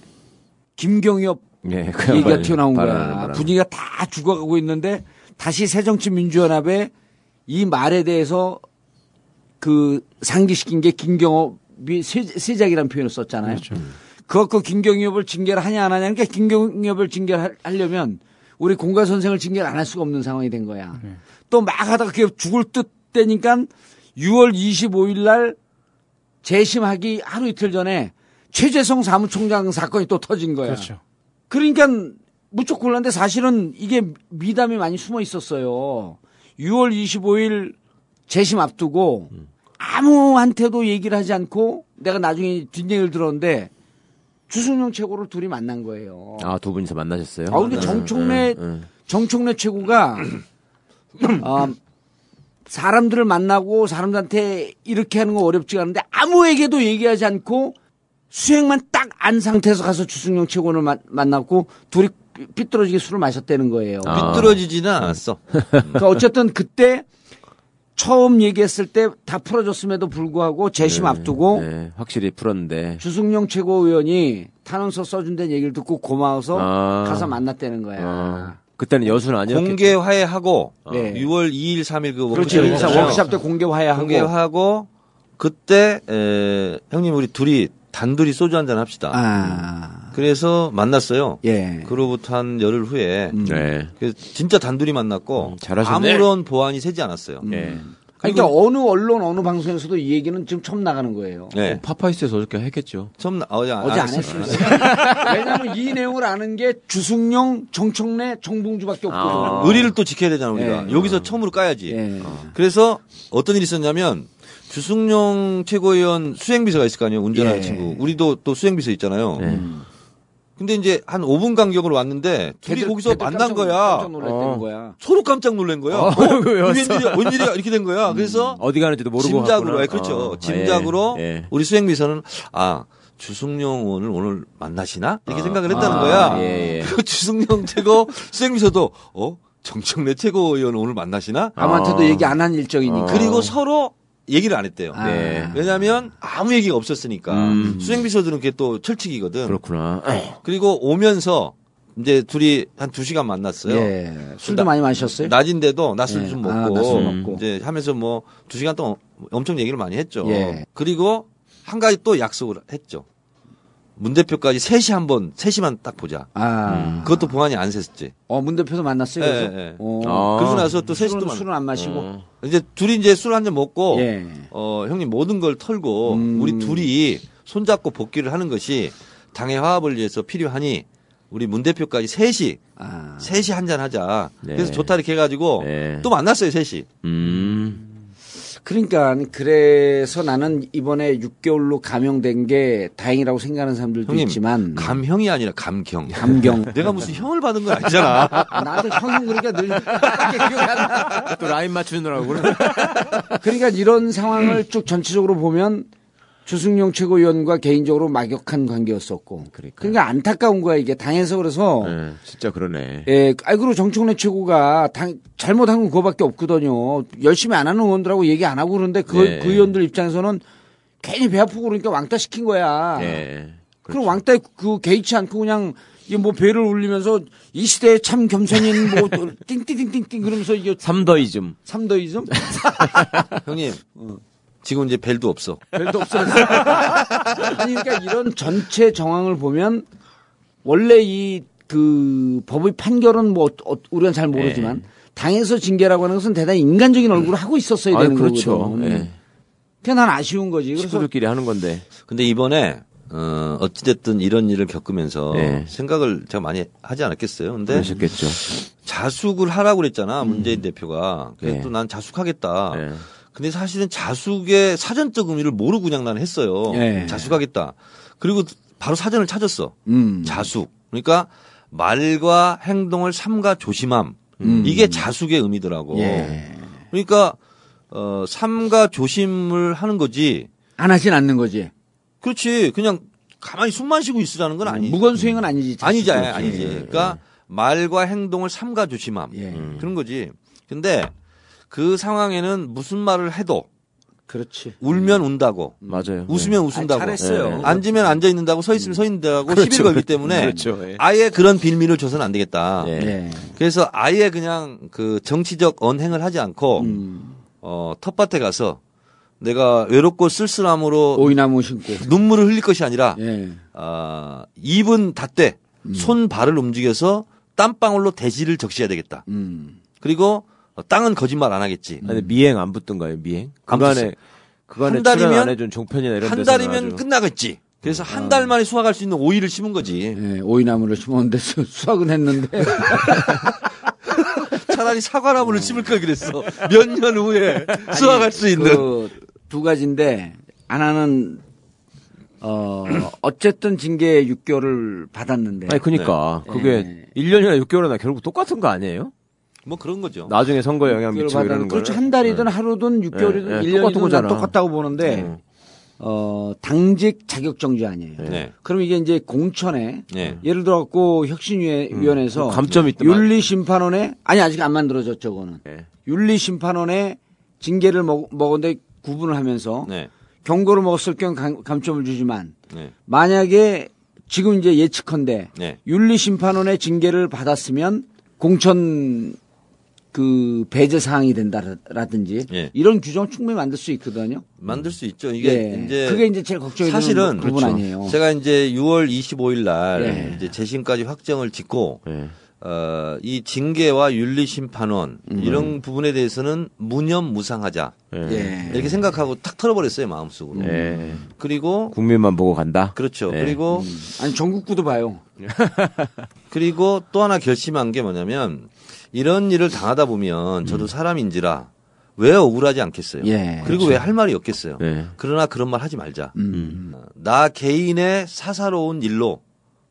김경엽 네, 얘기가 바람, 튀어나온 바람, 거야. 바람. 분위기가 다 죽어가고 있는데 다시 새정치민주연합의 이 말에 대해서 그 상기시킨 게 김경엽이 세, 세작이라는 표현을 썼잖아요. 그렇죠. 그것도 김경엽을 징계를 하냐 안 하냐니까 김경엽을 징계를 하려면 우리 공과 선생을 징계를 안 할 수가 없는 상황이 된 거야. 네. 또 막 하다가 그게 죽을 듯 되니까 유월 이십오일 날 재심하기 하루 이틀 전에 최재성 사무총장 사건이 또 터진 거야. 그렇죠. 그러니까 무척 곤란한데 사실은 이게 미담이 많이 숨어 있었어요. 유월 이십오일 재심 앞두고 아무한테도 얘기를 하지 않고 내가 나중에 뒷얘기를 들었는데 주승용 최고를 둘이 만난 거예요. 아, 두 분이서 만나셨어요? 아, 근데 정청래, 음, 음, 음. 정청래 최고가, 어, 사람들을 만나고 사람들한테 이렇게 하는 거 어렵지가 않은데 아무에게도 얘기하지 않고 수행만 딱 안 상태에서 가서 주승용 최고를 마, 만났고 둘이 삐뚤어지게 술을 마셨다는 거예요. 아. 삐뚤어지지는 않았어. 그러니까 어쨌든 그때 처음 얘기했을 때 다 풀어줬음에도 불구하고 재심 네, 앞두고 네, 확실히 풀었는데 주승용 최고위원이 탄원서 써준다는 얘기를 듣고 고마워서 아, 가서 만났다는 거야. 아, 그때는 여수는 아니었겠죠. 공개 화해하고 네. 유월 이일 삼일 그 그렇죠. 워크샵, 워크샵 때 공개 화해하고 공개 화하고 그때 에, 형님 우리 둘이 단둘이 소주 한잔 합시다. 아. 그래서 만났어요. 예. 그로부터 한 열흘 후에. 음. 네. 그래서 진짜 단둘이 만났고. 음, 잘하셨네. 아무런 보완이 새지 않았어요. 음. 예. 그러니까 어느 언론 어느 방송에서도 이 얘기는 지금 처음 나가는 거예요. 네. 어, 파파이스에서 어저께 했겠죠. 처음 나, 어, 야, 어제 안 했어요. 왜냐하면 이 내용을 아는 게 주승용, 정청래, 정봉주밖에 없고. 아. 의리를 또 지켜야 되잖아 우리가. 네. 여기서 어. 처음으로 까야지. 네. 어. 그래서 어떤 일이 있었냐면 주승용 최고위원 수행비서가 있을 거 아니에요. 운전하는 예. 친구. 우리도 또 수행비서 있잖아요. 네. 근데 이제 한 오 분 간격으로 왔는데 둘이 거기서 만난 깜짝, 거야. 깜짝 놀랐던 어. 거야. 서로 깜짝 놀란 거야. 어, 어, 웬일이야, 웬일이야 이렇게 된 거야. 그래서 음. 어디 가는지도 모르고 짐작으로, 예, 그렇죠. 어. 짐작으로 예. 예. 우리 수행비서는 아 주승용 의원을 오늘 만나시나 이렇게 어. 생각을 했다는 아. 거야. 예, 예. 그리고 주승용 최고 수행비서도 어 정청래 최고위원 오늘 만나시나 아무한테도 어. 얘기 안 한 일정이니. 어. 그리고 서로 얘기를 안 했대요. 아. 네. 왜냐하면 아무 얘기가 없었으니까 음. 수행비서들은 그게 또 철칙이거든. 그렇구나. 에이. 그리고 오면서 이제 둘이 한 두 시간 만났어요. 예. 술도 나, 많이 마셨어요. 낮인데도 낮술 예. 좀 먹고, 아, 낮술 먹고 이제 하면서 뭐 두 시간 동안 엄청 얘기를 많이 했죠. 예. 그리고 한 가지 또 약속을 했죠. 문 대표까지 셋이 한번 셋이만 딱 보자. 아. 음. 그것도 보안이 안 셌지. 어, 문 대표도 만났어요. 예, 그래서. 예. 아. 그러고 나서 또 셋이 또 만... 술은 안 마시고 어. 이제 둘이 이제 술 한 잔 먹고 예. 어, 형님 모든 걸 털고 음. 우리 둘이 손잡고 복귀를 하는 것이 당의 화합을 위해서 필요하니 우리 문 대표까지 셋이 아. 셋이 한 잔 하자. 네. 그래서 좋다 이렇게 해 가지고 네. 또 만났어요, 셋이. 음. 그러니까 그래서 나는 이번에 육 개월로 감형된 게 다행이라고 생각하는 사람들도 형님, 있지만 감형이 아니라 감경. 감경. 내가 무슨 형을 받은 건 아니잖아. 나도 형은 그러니까 늘 또 라인 맞추느라고. 그러니까 이런 상황을 쭉 전체적으로 보면 주승용 최고위원과 개인적으로 막역한 관계였었고. 그러니까, 그러니까 안타까운 거야 이게 당에서. 그래서 네, 진짜 그러네. 예, 아 그리고 정청래 최고가 당 잘못한 건 그거밖에 없거든요. 열심히 안 하는 의원들하고 얘기 안 하고 그러는데 그, 네. 그 의원들 입장에서는 괜히 배 아프고 그러니까 왕따 시킨 거야. 네, 그럼 왕따 그 개의치 않고 그냥 이게 뭐 배를 울리면서 이 시대에 참 겸손인 뭐 띵띵띵띵띵 그러면서 이게 삼더이즘. 삼더이즘? 형님. 어. 지금 이제 벨도 없어. 벨도 없어. 아니, 그러니까 이런 전체 정황을 보면 원래 이 그 법의 판결은 뭐 우리는 잘 모르지만 네. 당에서 징계라고 하는 것은 대단히 인간적인 얼굴을 하고 있었어야 아유, 되는 그렇죠. 거거든요. 네. 그냥 난 아쉬운 거지. 친구들끼리 하는 건데. 근데 이번에 어, 어찌됐든 이런 일을 겪으면서 네. 생각을 제가 많이 하지 않았겠어요. 근데. 그러셨겠죠. 자숙을 하라고 그랬잖아. 문재인 음. 대표가. 그래서 네. 난 자숙하겠다. 네. 근데 사실은 자숙의 사전적 의미를 모르고 그냥 난 했어요. 예. 자숙하겠다. 그리고 바로 사전을 찾았어. 음. 자숙. 그러니까 말과 행동을 삼가 조심함. 음. 이게 자숙의 의미더라고. 예. 그러니까 어, 삼가 조심을 하는 거지. 안 하진 않는 거지. 그렇지. 그냥 가만히 숨만 쉬고 있으라는 건 아니지. 무건 수행은 아니지. 아니지, 아니지. 아니지. 그러니까 예. 말과 행동을 삼가 조심함. 예. 음. 그런 거지. 근데 그 상황에는 무슨 말을 해도. 그렇지. 울면 운다고. 맞아요. 웃으면 네. 웃는다고. 잘했어요. 네. 앉으면 앉아있는다고 서있으면 서있는다고 그렇죠. 시비를 걸기 때문에. 그렇죠. 네. 아예 그런 빌미를 줘서는 안 되겠다. 네. 네. 그래서 아예 그냥 그 정치적 언행을 하지 않고, 음. 어, 텃밭에 가서 내가 외롭고 쓸쓸함으로. 오이나무 심고. 눈물을 흘릴 것이 아니라, 네. 어, 입은 닫되 음. 손 발을 움직여서 땀방울로 대지를 적셔야 되겠다. 음. 그리고 땅은 거짓말 안 하겠지. 아니, 미행 안 붙던가요, 미행? 그간에, 그간에 한 달이면, 안 해준 종편이나 이런 한 달이면 끝나겠지. 그래서 한 달 만에 수확할 수 있는 오이를 심은 거지. 네, 오이나무를 심었는데 수확은 했는데. 차라리 사과나무를 심을 걸 그랬어. 몇 년 후에 수확할 아니, 수 있는. 그 두 가지인데, 안 하는, 어, 어쨌든 징계 육 개월을 받았는데. 아니, 그니까. 네. 그게 네. 일 년이나 육 개월이나 결국 똑같은 거 아니에요? 뭐 그런 거죠. 나중에 선거에 영향 미치고 이러는 거죠. 그렇죠. 한 달이든 네. 하루든 육 개월이든 네. 네. 일 년이든 똑같은 똑같다고 보는데 네. 어, 당직 자격 정지 아니에요. 네. 네. 그럼 이게 이제 공천에 네. 예를 들어갖고 혁신위원회에서 음. 감점이 윤리심판원에 아니 아직 안 만들어졌죠. 저거는 네. 윤리심판원에 징계를 먹, 먹었는데 구분을 하면서 네. 경고를 먹었을 경우 감, 감점을 주지만 네. 만약에 지금 이제 예측컨대 네. 윤리심판원의 징계를 받았으면 공천 그 배제 사항이 된다라든지 예. 이런 규정 충분히 만들 수 있거든요. 만들 수 있죠. 이게 예. 이제 그게 이제 제일 걱정이 사실은 되는 부분 그렇죠. 아니에요. 제가 이제 유월 이십오일 날 예. 이제 재심까지 확정을 짓고 예. 어, 이 징계와 윤리심판원 음. 이런 부분에 대해서는 무념무상하자 예. 이렇게 생각하고 탁 털어버렸어요 마음속으로. 예. 그리고 국민만 보고 간다. 그렇죠. 예. 그리고 음. 아니 전국구도 봐요. 그리고 또 하나 결심한 게 뭐냐면 이런 일을 당하다 보면 저도 사람인지라 왜 억울하지 않겠어요. 예, 그리고 그렇죠. 왜 할 말이 없겠어요. 예. 그러나 그런 말 하지 말자. 음. 나 개인의 사사로운 일로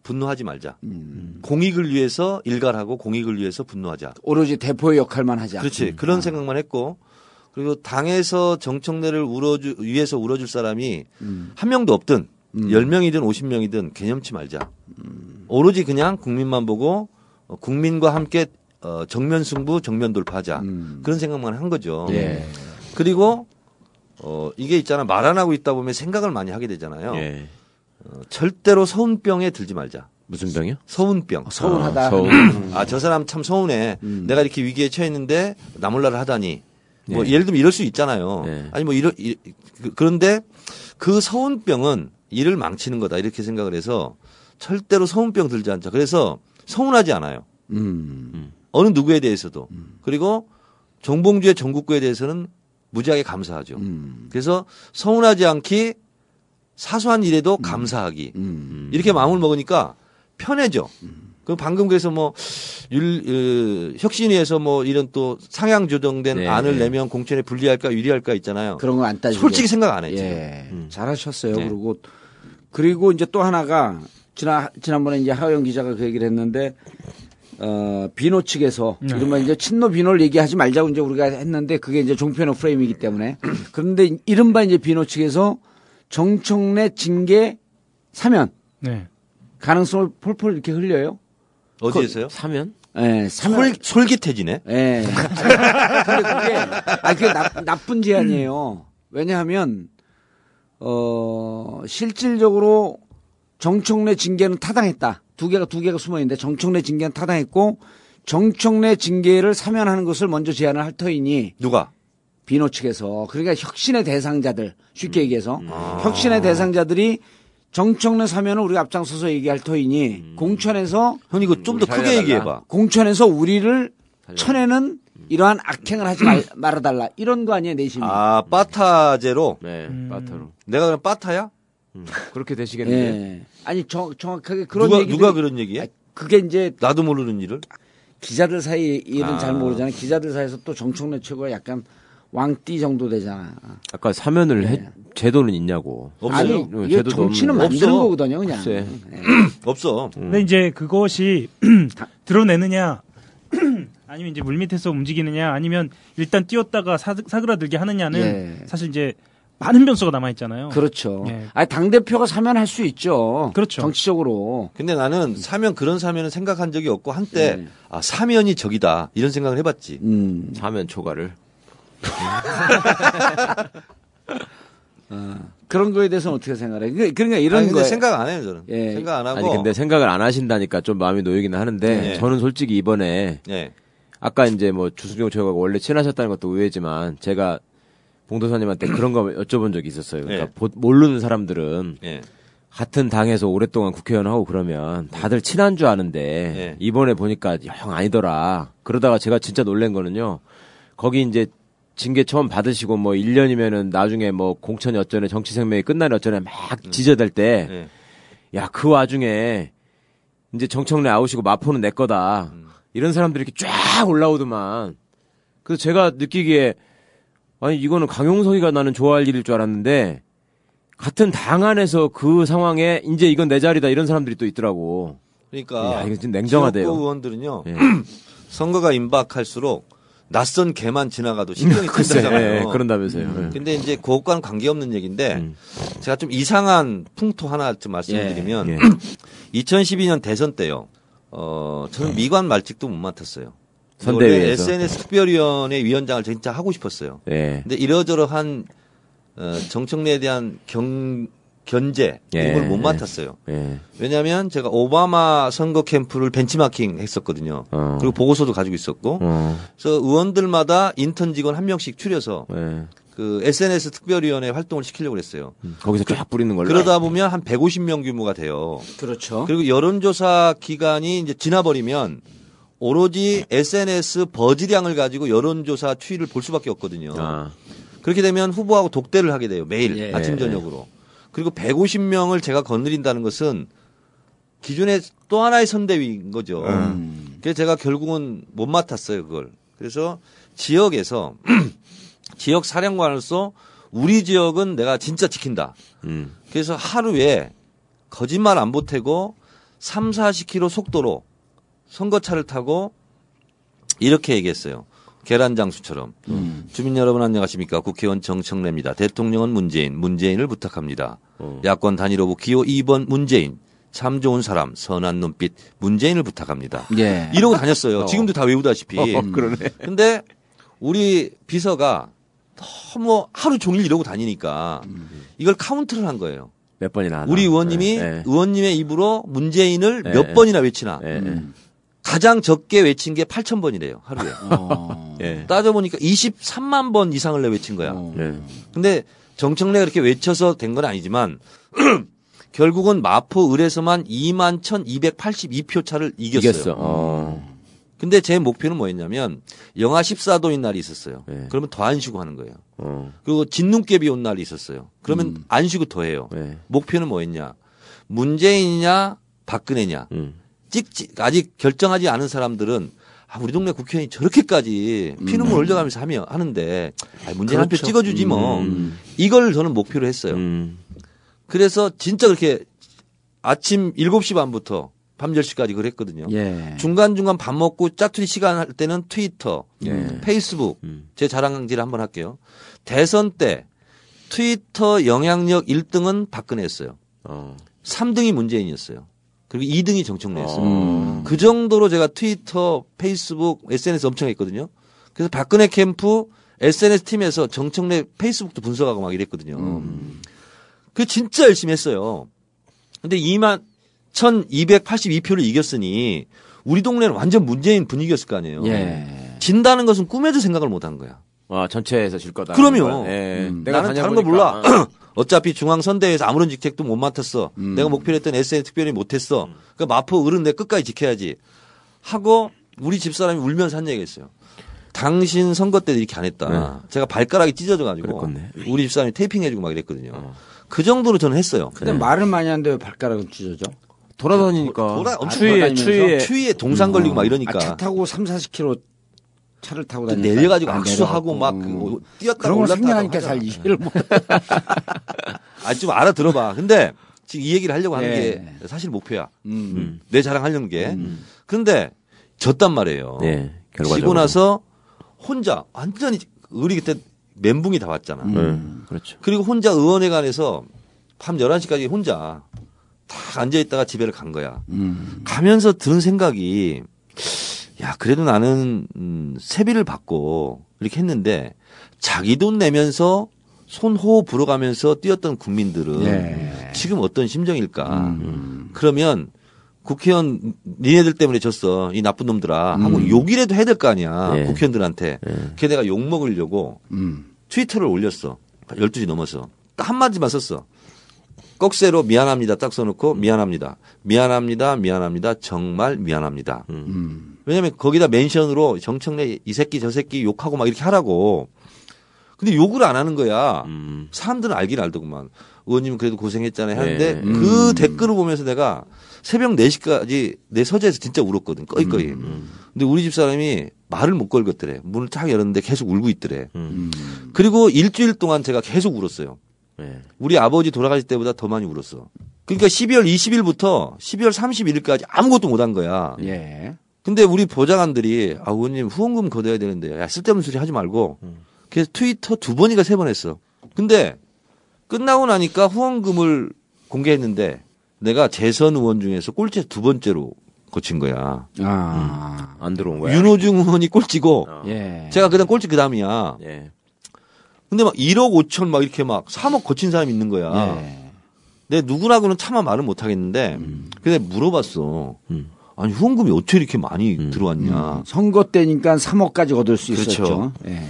분노하지 말자. 음. 공익을 위해서 일갈하고 공익을 위해서 분노하자. 오로지 대포의 역할만 하자. 그렇지. 그런 음. 생각만 했고 그리고 당에서 정청래를 울어주, 위해서 울어줄 사람이 음. 한 명도 없든 음. 열 명이든 오십 명이든 개념치 말자. 음. 오로지 그냥 국민만 보고 국민과 함께 어, 정면 승부, 정면 돌파하자. 음. 그런 생각만 한 거죠. 예. 그리고 어, 이게 있잖아. 말 안 하고 있다 보면 생각을 많이 하게 되잖아요. 예. 어, 절대로 서운병에 들지 말자. 무슨 병이요? 서운병. 아, 서운하다. 아, 서운. 아, 저 사람 참 서운해. 음. 내가 이렇게 위기에 처했는데 나 몰라를 하다니. 뭐 예. 예를 들면 이럴 수 있잖아요. 예. 아니 뭐 이런 그런데 그 서운병은 일을 망치는 거다 이렇게 생각을 해서 절대로 서운병 들지 않자. 그래서 서운하지 않아요. 음. 음. 어느 누구에 대해서도. 음. 그리고 정봉주의 전국구에 대해서는 무지하게 감사하죠. 음. 그래서 서운하지 않기 사소한 일에도 음. 감사하기. 음. 이렇게 마음을 먹으니까 편해져. 음. 그 방금 그래서 뭐 율, 으, 혁신위에서 뭐 이런 또 상향 조정된 네. 안을 내면 공천에 불리할까 유리할까 있잖아요. 그런 거 안 따지고. 솔직히 생각 안 했죠. 예. 음. 잘하셨어요. 네. 그리고 그리고 이제 또 하나가 지난 지난번에 이제 하영 기자가 그 얘기를 했는데. 어, 비노 측에서, 네. 이른바 이제 친노 비노를 얘기하지 말자고 이제 우리가 했는데 그게 이제 종편의 프레임이기 때문에. 그런데 이른바 이제 비노 측에서 정청래 징계 사면 네. 가능성을 폴폴 이렇게 흘려요. 어디에서요? 그, 사면? 네, 사면. 솔, 솔깃해지네. 네. 근데 그게 아 그게 나, 나쁜 제안이에요. 왜냐하면 어 실질적으로 정청래 징계는 타당했다. 두 개가 두 개가 숨어 있는데 정청래 징계는 타당했고 정청래 징계를 사면하는 것을 먼저 제안을 할 터이니 누가? 비노 측에서. 그러니까 혁신의 대상자들 쉽게 얘기해서 아. 혁신의 대상자들이 정청래 사면을 우리가 앞장서서 얘기할 터이니 음. 공천에서 형 이거 좀 더 크게 얘기해봐. 공천에서 우리를 달려라. 쳐내는 이러한 악행을 하지 말, 말아달라 이런 거 아니에요 내심이. 아 빠타제로. 네 음. 빠타로. 내가 그럼 빠타야? 음. 그렇게 되시겠는데. 네. 아니 정, 정확하게 그런 누가, 얘기들이, 누가 그런 얘기해? 아, 그게 이제 나도 모르는 일을. 기자들 사이 일은 아. 잘 모르잖아. 기자들 사이에서 또 정청래 최고가 약간 왕띠 정도 되잖아. 아까 사면을 네. 해, 제도는 있냐고. 없어요. 아니, 제도도 정치는 만드는 없어. 거거든요, 그냥. 네. 없어. 근데 음. 이제 그것이 드러내느냐, 아니면 이제 물밑에서 움직이느냐, 아니면 일단 띄웠다가 사, 사그라들게 하느냐는 네. 사실 이제 많은 변수가 남아 있잖아요. 그렇죠. 네. 아니 당 대표가 사면할 수 있죠. 그렇죠. 정치적으로. 근데 나는 사면 그런 사면은 생각한 적이 없고 한때 네. 아 사면이 적이다 이런 생각을 해봤지. 음. 사면 초과를. 어, 그런 거에 대해서는 어떻게 생각해? 그러니까 이런 아니, 근데 거에... 생각 안 해요 저는. 예. 생각 안 하고. 아니 근데 생각을 안 하신다니까 좀 마음이 놓이기는 하는데 예. 저는 솔직히 이번에 예. 아까 이제 뭐 주승용 최고가 원래 친하셨다는 것도 의외지만 제가 봉도사님한테 그런 거 여쭤본 적이 있었어요. 그러니까 예. 보, 모르는 사람들은 예. 같은 당에서 오랫동안 국회의원하고 그러면 다들 친한 줄 아는데 예. 이번에 보니까 영 아니더라. 그러다가 제가 진짜 놀란 거는요. 거기 이제 징계 처음 받으시고 뭐 일 년이면은 나중에 뭐 공천이 어쩌네 정치 생명이 끝나는 어쩌네 막 지저댈 때 야 그 와중에 이제 정청래 아웃이고 마포는 내 거다 이런 사람들이 이렇게 쫙 올라오더만. 그래서 제가 느끼기에 아니 이거는 강용석이가 나는 좋아할 일일 줄 알았는데 같은 당 안에서 그 상황에 이제 이건 내 자리다 이런 사람들이 또 있더라고. 그러니까 야, 이거 좀 냉정하대요. 지역구 의원들은요 예. 선거가 임박할수록 낯선 개만 지나가도 신경이 끈다잖아요. 예, 그런다면서요. 음. 근데 이제 그것과는 관계없는 얘기인데 음. 제가 좀 이상한 풍토 하나 좀 말씀드리면 예. 예. 이천십이 년 대선 때요. 어, 저는 미관 말직도 못 맡았어요. 선대위에서. 에스엔에스 특별위원회 위원장을 진짜 하고 싶었어요. 예. 근데 이러저러한 어, 정청래에 대한 경, 견제 이런 걸 못 예. 맡았어요. 예. 왜냐하면 제가 오바마 선거 캠프를 벤치마킹 했었거든요. 어. 그리고 보고서도 가지고 있었고, 어. 그래서 의원들마다 인턴 직원 한 명씩 추려서 예. 그 에스엔에스 특별위원회 활동을 시키려고 그랬어요. 음, 거기서 쫙 뿌리는 걸로. 그러다 보면 한 백오십 명 규모가 돼요. 그렇죠. 그리고 여론조사 기간이 이제 지나버리면 오로지 에스엔에스 버즈량을 가지고 여론조사 추이를 볼 수밖에 없거든요. 아. 그렇게 되면 후보하고 독대를 하게 돼요. 매일 예. 아침 저녁으로. 그리고 백오십 명을 제가 거느린다는 것은 기존의 또 하나의 선대위인 거죠. 음. 그래서 제가 결국은 못 맡았어요, 그걸. 그래서 지역에서 지역 사령관으로서 우리 지역은 내가 진짜 지킨다. 음. 그래서 하루에 거짓말 안 보태고 삼, 사십 킬로미터 속도로 선거차를 타고 이렇게 얘기했어요. 계란장수처럼. 음. 주민 여러분 안녕하십니까. 국회의원 정청래입니다. 대통령은 문재인. 문재인을 부탁합니다. 어. 야권 단일 후보 기호 이 번 문재인. 참 좋은 사람. 선한 눈빛. 문재인을 부탁합니다. 예. 이러고 다녔어요. 어. 지금도 다 외우다시피. 어, 그러네. 근데 우리 비서가 너무 하루 종일 이러고 다니니까 이걸 카운트를 한 거예요. 몇 번이나 하나. 우리 의원님이 에, 에. 의원님의 입으로 문재인을 에, 몇 에. 번이나 외치나. 에, 에. 음. 가장 적게 외친 게 팔천 번이래요 하루에. 어. 예. 따져보니까 이십삼만 번 이상을 내 외친 거야. 어. 예. 근데 정청래가 그렇게 외쳐서 된 건 아니지만 결국은 마포 을에서만 이만 천이백팔십이 표 차를 이겼어요. 이겼어. 어. 근데 제 목표는 뭐였냐면 영하 십사 도인 날이 있었어요. 예. 그러면 더 안 쉬고 하는 거예요. 어. 그리고 진눈깨비 온 날이 있었어요. 그러면 음. 안 쉬고 더 해요. 예. 목표는 뭐였냐. 문재인이냐 박근혜냐. 음. 찍지 아직 결정하지 않은 사람들은 아, 우리 동네 국회의원이 저렇게까지 피눈물 음. 흘려가면서 하며 하는데 아, 문재인 한 표 그렇죠. 찍어주지 뭐 음. 이걸 저는 목표로 했어요. 음. 그래서 진짜 그렇게 아침 일곱 시 반부터 밤 열 시까지 그랬거든요. 예. 중간중간 밥 먹고 짜투리 시간 할 때는 트위터, 예. 페이스북 음. 제 자랑질 한번 할게요. 대선 때 트위터 영향력 일 등은 박근혜였어요. 어. 삼 등이 문재인이었어요. 그리고 이 등이 정청래였어요. 어. 그 정도로 제가 트위터, 페이스북, 에스엔에스 엄청 했거든요. 그래서 박근혜 캠프 에스엔에스 팀에서 정청래 페이스북도 분석하고 막 이랬거든요. 음. 그 진짜 열심히 했어요. 근데 이만 천이백팔십이 표를 이겼으니 우리 동네는 완전 문재인 분위기였을 거 아니에요. 예. 진다는 것은 꿈에도 생각을 못한 거야. 와, 전체에서 질 거다. 그럼요. 예. 음. 내가 나는 다른 거 몰라. 어차피 중앙선대에서 아무런 직책도 못 맡았어. 음. 내가 목표로 했던 에스엔에스 특별히 못했어. 음. 그러니까 마포 을은 내가 끝까지 지켜야지 하고 우리 집사람이 울면서 한 얘기가 있어요. 당신 선거 때도 이렇게 안 했다. 네. 제가 발가락이 찢어져가지고 그랬겠네. 우리 집사람이 테이핑해주고 막 이랬거든요. 어. 그 정도로 저는 했어요. 근데 네. 말을 많이 하는데 왜 발가락은 찢어져? 돌아다니니까. 돌아, 엄청 추위에, 추위에. 추위에 동상 걸리고 음. 막 이러니까. 아, 차 타고 삼, 사십 킬로미터 차를 타고 다니니까. 내려가지고 악수하고 막 뭐 뛰었다 올랐다. 그런 걸 생각하니까 잘 이해를 못. 아, 좀 알아들어봐. 근데 지금 이 얘기를 하려고 하는 네. 게 사실 목표야. 음. 음. 내 자랑하려는 게. 음. 그런데 졌단 말이에요. 네. 결과적으로. 지고 나서 혼자 완전히 우리 그때 멘붕이 다 왔잖아. 음, 그렇죠. 그리고 혼자 의원회관에서 밤 열한 시까지 혼자 딱 앉아있다가 집에를 간 거야. 음. 가면서 들은 생각이 야 그래도 나는 음, 세비를 받고 이렇게 했는데 자기 돈 내면서 손호흡 불어가면서 뛰었던 국민들은 예. 지금 어떤 심정일까. 음. 그러면 국회의원 니네들 때문에 졌어 이 나쁜 놈들아 하고 음. 욕이라도 해야 될 거 아니야. 예. 국회의원들한테 예. 걔 내가 욕 먹으려고 음. 트위터를 올렸어. 열두 시 넘어서 딱 한마디만 썼어. 꺽쇠로 미안합니다 딱 써놓고 미안합니다 미안합니다 미안합니다 정말 미안합니다. 음. 왜냐하면 거기다 멘션으로 정청래 이 새끼 저 새끼 욕하고 막 이렇게 하라고. 근데 욕을 안 하는 거야. 음. 사람들은 알긴 알더구만. 의원님은 그래도 고생했잖아요 하는데 네. 그 음. 댓글을 보면서 내가 새벽 네 시까지 내 서재에서 진짜 울었거든. 꺼이꺼이. 음, 음. 근데 우리 집사람이 말을 못 걸겠더래. 문을 딱 열었는데 계속 울고 있더래. 음. 그리고 일주일 동안 제가 계속 울었어요. 네. 우리 아버지 돌아가실 때보다 더 많이 울었어. 그러니까 십이월 이십일부터 십이월 삼십일까지 아무것도 못한 거야. 예. 근데 우리 보좌관들이 아 의원님 후원금 걷어야 되는데 야, 쓸데없는 소리 하지 말고 음. 그래서 트위터 두 번인가 세 번 했어. 근데 끝나고 나니까 후원금을 공개했는데 내가 재선 의원 중에서 꼴찌 두 번째로 거친 거야. 아, 음. 안 들어온 거야. 윤호중 의원이 꼴찌고 어. 예. 제가 그다음 꼴찌 그다음이야. 예. 근데 막 일억 오천 막 이렇게 막 삼억 거친 사람이 있는 거야. 예. 근데 누구라고는 차마 말은 못 하겠는데 음. 근데 물어봤어. 음. 아니 후원금이 어떻게 이렇게 많이 음. 들어왔냐. 음. 선거 때니까 삼억까지 얻을 수 그렇죠. 있었죠. 예.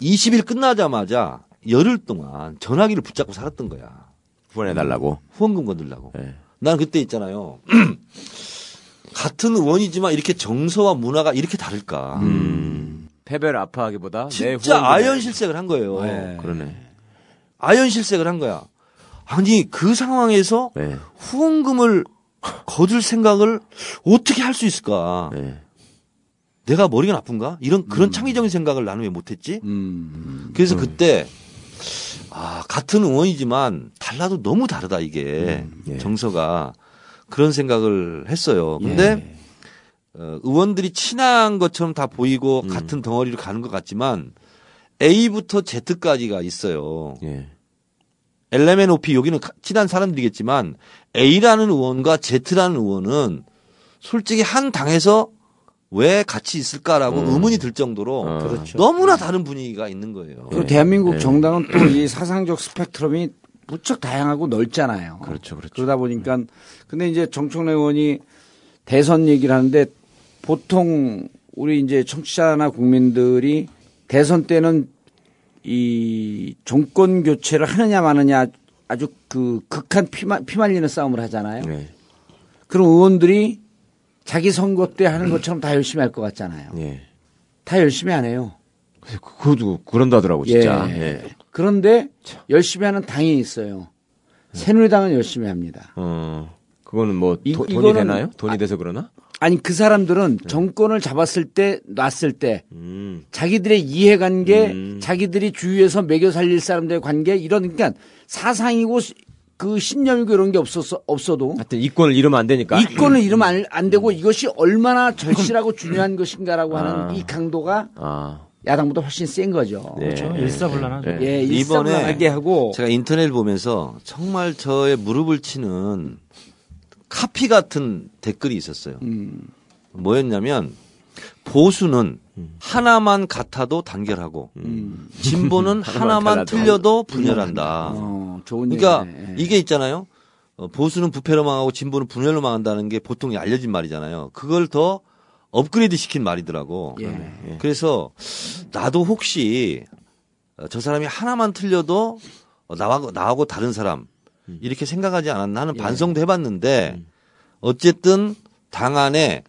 이십 일 끝나자마자 열흘 동안 전화기를 붙잡고 살았던 거야. 후원해달라고? 후원금 건들라고. 네. 난 그때 있잖아요. 같은 의원이지만 이렇게 정서와 문화가 이렇게 다를까. 음. 패배를 아파하기보다 진짜 내 아연 실색을 한 거예요. 네. 그러네. 아연 실색을 한 거야. 아니 그 상황에서 네. 후원금을 거둘 생각을 어떻게 할 수 있을까. 네. 내가 머리가 나쁜가? 이런 그런 음. 창의적인 생각을 나는 왜 못했지? 음. 그래서 음. 그때 아 같은 의원이지만 달라도 너무 다르다 이게 음. 예. 정서가 그런 생각을 했어요. 근데 예. 어, 의원들이 친한 것처럼 다 보이고 음. 같은 덩어리로 가는 것 같지만 A부터 Z까지가 있어요. 예. 엘엠엔오피 여기는 친한 사람들이겠지만 A라는 의원과 Z라는 의원은 솔직히 한 당에서 왜 같이 있을까라고 음. 의문이 들 정도로 아, 그렇죠. 너무나 다른 분위기가 있는 거예요. 네. 대한민국 네. 정당은 또 이 사상적 스펙트럼이 무척 다양하고 넓잖아요. 그렇죠, 그렇죠. 그러다 보니까 네. 근데 이제 정청래 의원이 대선 얘기를 하는데 보통 우리 이제 청취자나 국민들이 대선 때는 이 정권 교체를 하느냐 마느냐 아주 그 극한 피마, 피말리는 싸움을 하잖아요. 네. 그럼 의원들이 자기 선거 때 하는 것처럼 다 열심히 할 것 같잖아요. 예. 다 열심히 안 해요. 그것도 그런다더라고 진짜. 예. 예. 그런데 참. 열심히 하는 당이 있어요. 새누리당은 열심히 합니다. 어, 그거는 뭐 이, 도, 돈이 되나요? 돈이 아, 돼서 그러나? 아니 그 사람들은 네. 정권을 잡았을 때 놨을 때 음. 자기들의 이해관계, 음. 자기들이 주위에서 매겨 살릴 사람들의 관계 이런 그러니까 사상이고. 그 신념이고 이런 게 없었어, 없어도. 하여튼 이권을 잃으면 안 되니까. 이권을 잃으면 안, 안 되고 이것이 얼마나 절실하고 중요한 것인가라고 하는 아, 이 강도가 아. 야당보다 훨씬 센 거죠. 네. 그렇죠. 일사불란하죠. 네. 예, 일사불란하게 하고 제가 인터넷 보면서 정말 저의 무릎을 치는 카피 같은 댓글이 있었어요. 음. 뭐였냐면 보수는 음. 하나만 같아도 단결하고 음. 진보는 하나만 틀려도 분열한다. 어, 좋은 그러니까 얘기네. 이게 있잖아요. 보수는 부패로 망하고 진보는 분열로 망한다는 게 보통 알려진 말이잖아요. 그걸 더 업그레이드 시킨 말이더라고. 예. 그래서 나도 혹시 저 사람이 하나만 틀려도 나하고, 나하고 다른 사람 이렇게 생각하지 않았나 하는 예. 반성도 해봤는데 어쨌든 당 안에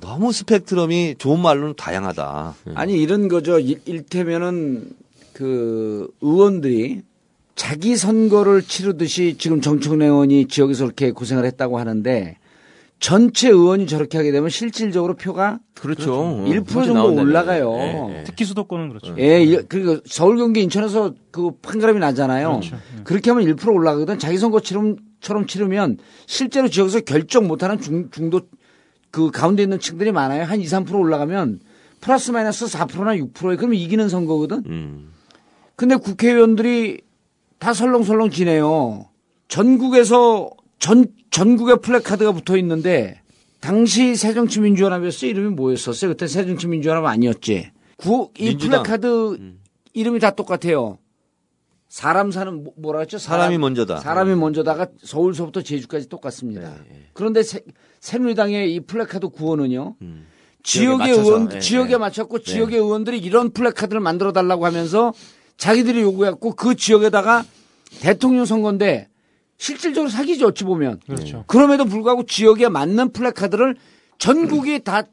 너무 스펙트럼이 좋은 말로는 다양하다. 아니 이런 거죠. 일테면은 그 의원들이 자기 선거를 치르듯이 지금 정청래 의원이 지역에서 그렇게 고생을 했다고 하는데 전체 의원이 저렇게 하게 되면 실질적으로 표가 그렇죠. 일 퍼센트 정도 올라가요. 예, 예. 특히 수도권은 그렇죠. 예, 그리고 서울, 경기, 인천에서 그 판가름이 나잖아요. 그렇죠. 예. 그렇게 하면 일 퍼센트 올라가거든. 자기 선거처럼 치르면 실제로 지역에서 결정 못하는 중, 중도 그 가운데 있는 층들이 많아요. 한 이, 삼 퍼센트 올라가면 플러스 마이너스 사 퍼센트나 육 퍼센트에 그러면 이기는 선거거든. 음. 근데 국회의원들이 다 설렁설렁 지네요. 전국에서 전 전국에 플래카드가 붙어 있는데 당시 새정치민주연합이었어요. 이름이 뭐였었어요? 그때 새정치민주연합 아니었지. 구, 이 민주당. 플래카드 음. 이름이 다 똑같아요. 사람 사는 뭐라 했죠? 사람, 사람이 먼저다. 사람이 먼저다가 서울서부터 제주까지 똑같습니다. 네, 네. 그런데 새, 새누리당의 이 플래카드 구호는요. 음. 지역의 의원 네, 지역에 네. 맞췄고 네. 지역의 의원들이 이런 플래카드를 만들어 달라고 하면서 자기들이 요구했고 그 지역에다가 대통령 선거인데 실질적으로 사기죠 어찌 보면. 그렇죠. 그럼에도 불구하고 지역에 맞는 플래카드를 전국이 다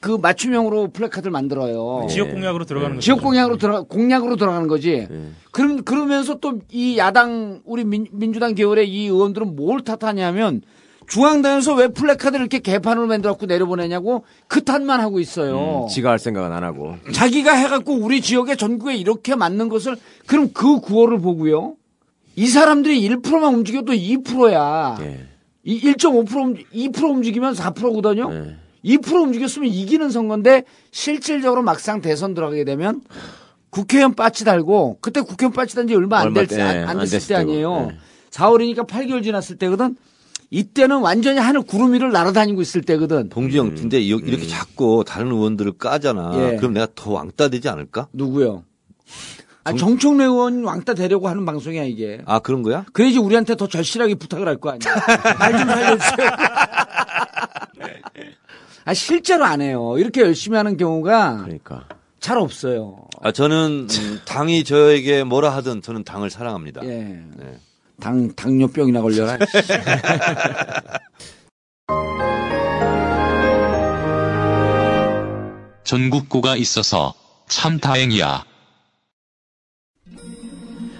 그 맞춤형으로 플래카드를 만들어요. 지역 공약으로 들어가는 거죠. 지역 공약으로 들어 공약으로 들어가는 거지. 네. 그럼 그러면서 또 이 야당 우리 민, 민주당 계열의 이 의원들은 뭘 탓하냐면 중앙당에서 왜 플래카드를 이렇게 개판으로 만들어갖고 내려보내냐고 그 탓만 하고 있어요. 음, 지가 할 생각은 안 하고. 자기가 해갖고 우리 지역에 전국에 이렇게 맞는 것을 그럼 그 구호를 보고요. 이 사람들이 일 퍼센트만 움직여도 이 퍼센트야. 네. 일 점 오 퍼센트, 이 퍼센트 움직이면 사 퍼센트거든요. 네. 이 퍼센트 움직였으면 이기는 선거인데 실질적으로 막상 대선 들어가게 되면 국회의원 빠치 달고 그때 국회의원 빠치 단지 얼마 안, 얼마 될, 때, 안, 안, 안 됐을 때 아니에요. 네. 사월이니까 팔 개월 지났을 때거든. 이때는 완전히 하늘 구름 위를 날아다니고 있을 때거든. 봉지영, 음. 근데 이렇게 음. 자꾸 다른 의원들을 까잖아. 예. 그럼 내가 더 왕따 되지 않을까? 누구요? 아, 정... 정청래 의원 왕따 되려고 하는 방송이야 이게. 아 그런 거야? 그래야지 우리한테 더 절실하게 부탁을 할 거 아니야. 말 좀 살려주세요. 아 실제로 안 해요. 이렇게 열심히 하는 경우가 그러니까. 잘 없어요. 아 저는 음, 당이 저에게 뭐라 하든 저는 당을 사랑합니다. 예. 네. 당, 당뇨병이나 걸려라. 전국구가 있어서 참 다행이야.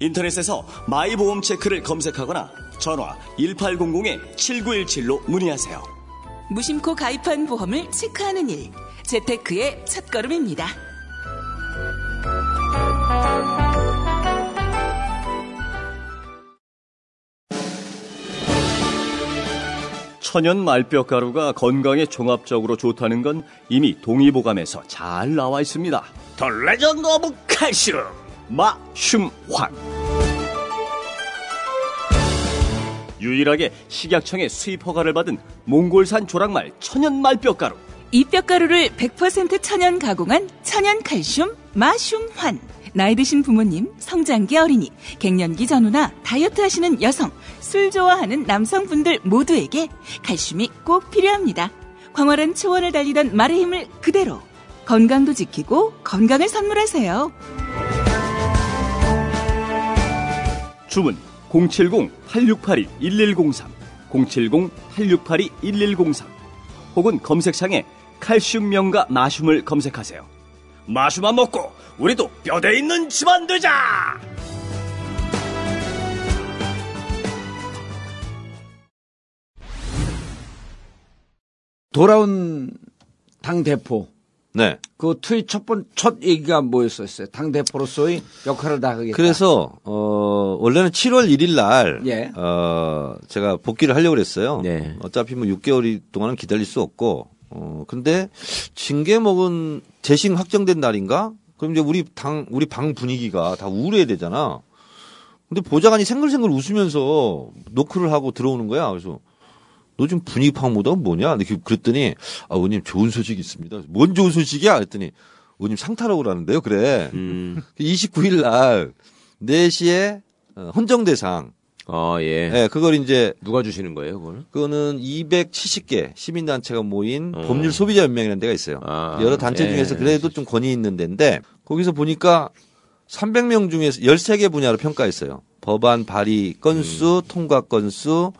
인터넷에서 마이보험 체크를 검색하거나 전화 일팔공공 칠구일칠로 문의하세요. 무심코 가입한 보험을 체크하는 일, 재테크의 첫걸음입니다. 천연 말벽 가루가 건강에 종합적으로 좋다는 건 이미 동의보감에서 잘 나와 있습니다. 더 레전드 오브 칼슘 마슘황. 유일하게 식약청의 수입 허가를 받은 몽골산 조랑말 천연 말벽 가루. 이 뼈가루를 백 퍼센트 천연 가공한 천연 칼슘 마슘환. 나이 드신 부모님, 성장기 어린이, 갱년기 전후나 다이어트 하시는 여성, 술 좋아하는 남성분들 모두에게 칼슘이 꼭 필요합니다. 광활한 초원을 달리던 말의 힘을 그대로 건강도 지키고 건강을 선물하세요. 주문 공칠공 팔육팔이 일일공삼, 공칠공 팔육팔이 일일공삼 혹은 검색창에 칼슘 명가 마슘을 검색하세요. 마슈만 먹고 우리도 뼈대 있는 집안 되자. 돌아온 당 대표. 네. 그 투의 첫 번 첫 얘기가 뭐였었어요? 당 대표로서의 역할을 다하겠다. 그래서 어 원래는 칠월 일일 날 예. 어 제가 복귀를 하려고 그랬어요. 네. 어차피 뭐 육 개월 동안은 기다릴 수 없고. 어, 근데, 징계 먹은, 재심 확정된 날인가? 그럼 이제 우리 당, 우리 방 분위기가 다 우울해되잖아. 근데 보좌관이 생글생글 웃으면서 노크를 하고 들어오는 거야. 그래서, 너 지금 분위기 파악 못하고 뭐냐? 그랬더니, 아, 의원님 좋은 소식이 있습니다. 뭔 좋은 소식이야? 그랬더니, 의원님 상탈하고 그러는데요. 그래. 음. 이십구 일 날, 네 시에, 헌정대상. 아, 예. 예, 그걸 이제. 누가 주시는 거예요, 그거는? 그거는 이백칠십 개 시민단체가 모인 어. 법률 소비자 연맹이라는 데가 있어요. 아, 여러 단체 예. 중에서 그래도 좀 권위 있는 데인데, 거기서 보니까 삼백 명 중에서 열세 개 분야로 평가했어요. 법안 발의 건수, 음. 통과 건수,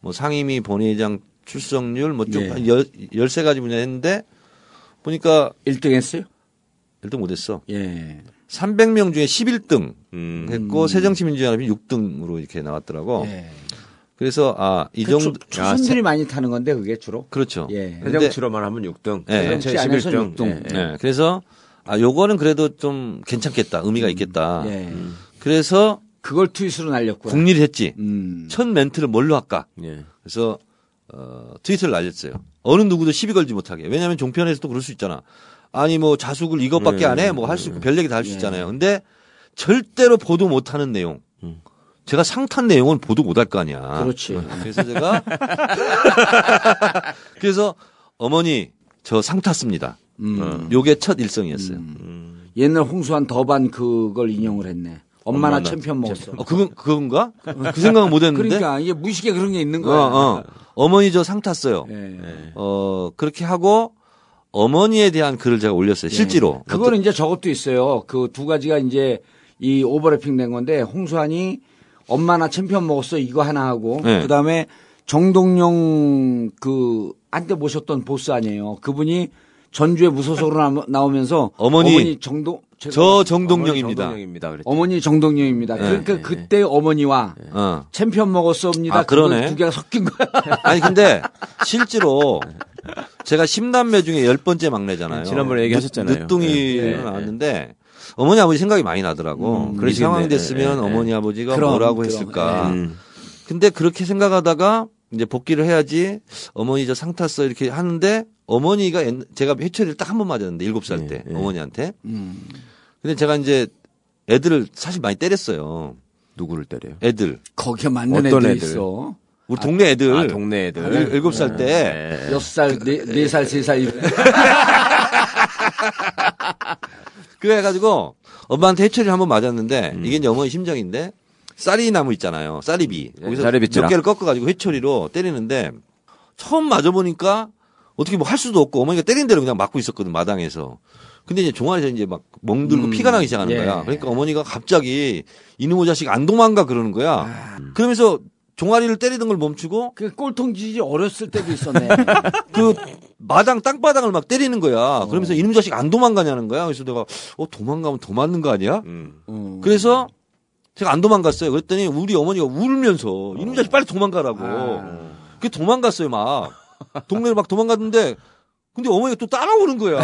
뭐 상임위 본회의장 출석률, 뭐 좀 한 예. 열세 가지 분야 했는데, 보니까. 일 등 했어요? 일 등 못 했어. 예. 삼백 명 중에 십일 등 음. 했고 새정치민주연합이 육 등으로 이렇게 나왔더라고. 예. 그래서 아, 이 그 정도 초선들이 아, 많이 타는 건데 그게 주로. 그렇죠. 예. 새정치로만 하면 육 등. 예. 새정치 안에서 육 등. 예. 예. 그래서 아, 요거는 그래도 좀 괜찮겠다. 의미가 있겠다. 예. 음. 그래서 그걸 트윗으로 날렸고요. 국리를 했지. 음. 첫 멘트를 뭘로 할까? 예. 그래서 어, 트윗을 날렸어요. 어느 누구도 시비 걸지 못하게. 왜냐하면 종편에서도 그럴 수 있잖아. 아니 뭐 자숙을 이것밖에 네, 안 해 뭐 할 수 있고 네, 별 얘기 다 할 수 네. 있잖아요. 근데 절대로 보도 못하는 내용, 음. 제가 상탄 내용은 보도 못할 거 아니야. 그렇지. 그래서 제가 그래서 어머니 저 상 탔습니다. 음. 요게 첫 일성이었어요. 음. 옛날 홍수환 더반 그걸 인용을 했네. 엄마나 챔피언 먹었어. 어, 그건 그건가? 그 생각은 못했는데. 그러니까 이게 무의식에 그런 게 있는 거야. 어, 어. 어머니 저 상 탔어요. 네. 어 그렇게 하고. 어머니에 대한 글을 제가 올렸어요. 실제로. 예. 그거는 이제 저것도 있어요. 그 두 가지가 이제 이 오버래핑 된 건데 홍수환이 엄마나 챔피언 먹었어 이거 하나 하고 예. 그다음에 정동영 그 한때 모셨던 보스 아니에요. 그분이 전주에 무소속으로 나오면서 어머니, 어머니 정동 저 정동영입니다. 정동영입니다. 어머니 정동영입니다. 예. 그러니까 예. 그때 어머니와 예. 챔피언 먹었어입니다. 아, 그러네. 두 개가 섞인 거야. 아니 근데 실제로 제가 십남매 중에 열 번째 막내잖아요. 지난번에 얘기하셨잖아요. 늦둥이로 네. 나왔는데 어머니 아버지 생각이 많이 나더라고. 음, 그런 상황이 됐으면 네. 어머니 아버지가 그럼, 뭐라고 그럼. 했을까. 네. 근데 그렇게 생각하다가 이제 복귀를 해야지 어머니 저 상 탔어 이렇게 하는데 어머니가 제가 회초리를 딱 한 번 맞았는데 일곱 살 때 네. 어머니한테. 음. 근데 제가 이제 애들을 사실 많이 때렸어요. 누구를 때려요? 애들. 거기에 맞는 애들, 애들 있어. 우리 동네 애들. 아, 동네 애들. 일곱 살 때. 여섯 살, 네 살, 세 살. 그래가지고 엄마한테 해초리를 한번 맞았는데 음. 이게 이제 어머니 심정인데 쌀이 나무 있잖아요. 쌀이비. 거기서 몇 개를 꺾어가지고 해초리로 때리는데 처음 맞아보니까 어떻게 뭐 할 수도 없고 어머니가 때린 대로 그냥 맞고 있었거든, 마당에서. 근데 이제 종아리에서 이제 막 멍들고 음, 피가 나기 시작하는 예. 거야. 그러니까 어머니가 갑자기 이놈의 자식 안 도망가 그러는 거야. 아. 그러면서 종아리를 때리던 걸 멈추고 그 꼴통 지지 어렸을 때도 있었네. 그 마당 땅바닥을 막 때리는 거야. 그러면서 어. 이놈 자식 안 도망가냐는 거야. 그래서 내가 어 도망가면 더 맞는 거 아니야? 음. 음. 그래서 제가 안 도망갔어요. 그랬더니 우리 어머니가 울면서 이놈 자식 빨리 도망가라고. 아. 그 도망갔어요 막. 동네를 막 도망갔는데 근데 어머니가 또 따라오는 거야.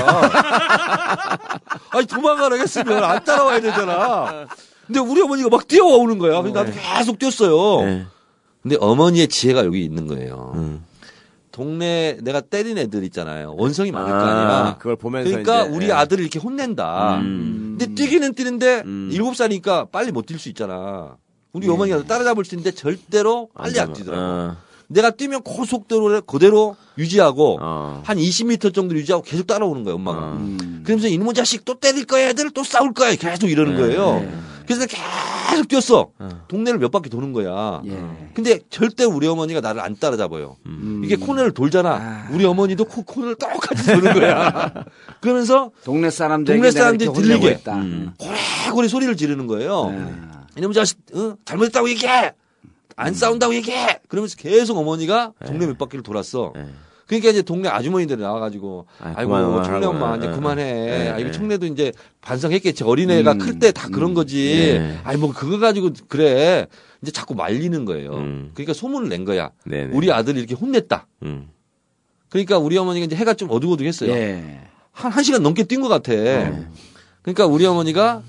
아니 도망가라 했으면 안 따라와야 되잖아. 근데 우리 어머니가 막 뛰어오는 거야. 그래서 나도 계속 뛰었어요. 네. 근데 어머니의 지혜가 여기 있는 거예요. 음. 동네 내가 때린 애들 있잖아요. 원성이 많을 아, 거 아니야. 그걸 보면서 그러니까 이제, 우리 예. 아들을 이렇게 혼낸다. 음. 근데 뛰기는 뛰는데 음. 일곱 살이니까 빨리 못 뛸 수 있잖아. 우리 네. 어머니가 따라잡을 수 있는데 절대로 빨리 안 뛰더라고. 아. 내가 뛰면 고속도로를 그대로 유지하고 어. 한 이십 미터 정도 유지하고 계속 따라오는 거예요. 엄마가. 어. 음. 그러면서 이놈의 자식 또 때릴 거야. 애들 또 싸울 거야. 계속 이러는 네. 거예요. 네. 그래서 내가 계속 뛰었어. 어. 동네를 몇 바퀴 도는 거야. 예. 근데 절대 우리 어머니가 나를 안 따라잡아요. 음. 이게 코너를 돌잖아. 아. 우리 어머니도 코, 코너를 똑같이 도는 거야. 그러면서 동네 사람들이 동네 사람들이 들리게 음. 고래고래 소리를 지르는 거예요. 네. 이놈의 자식 어? 잘못했다고 얘기해. 안 음. 싸운다고 얘기해. 그러면서 계속 어머니가 동네 에. 몇 바퀴를 돌았어. 에. 그러니까 이제 동네 아주머니들이 나와가지고 아이, 아이고 청래 엄마 이제 그만해. 아이고 청래도 이제 반성했겠지. 어린애가 음. 클 때 다 그런 거지. 네. 아이 뭐 그거 가지고 그래. 이제 자꾸 말리는 거예요. 음. 그러니까 소문을 낸 거야. 네네. 우리 아들이 이렇게 혼냈다. 음. 그러니까 우리 어머니가 이제 해가 좀 어둑어둑했어요. 예. 한, 한 시간 넘게 뛴 것 같아. 예. 그러니까 우리 어머니가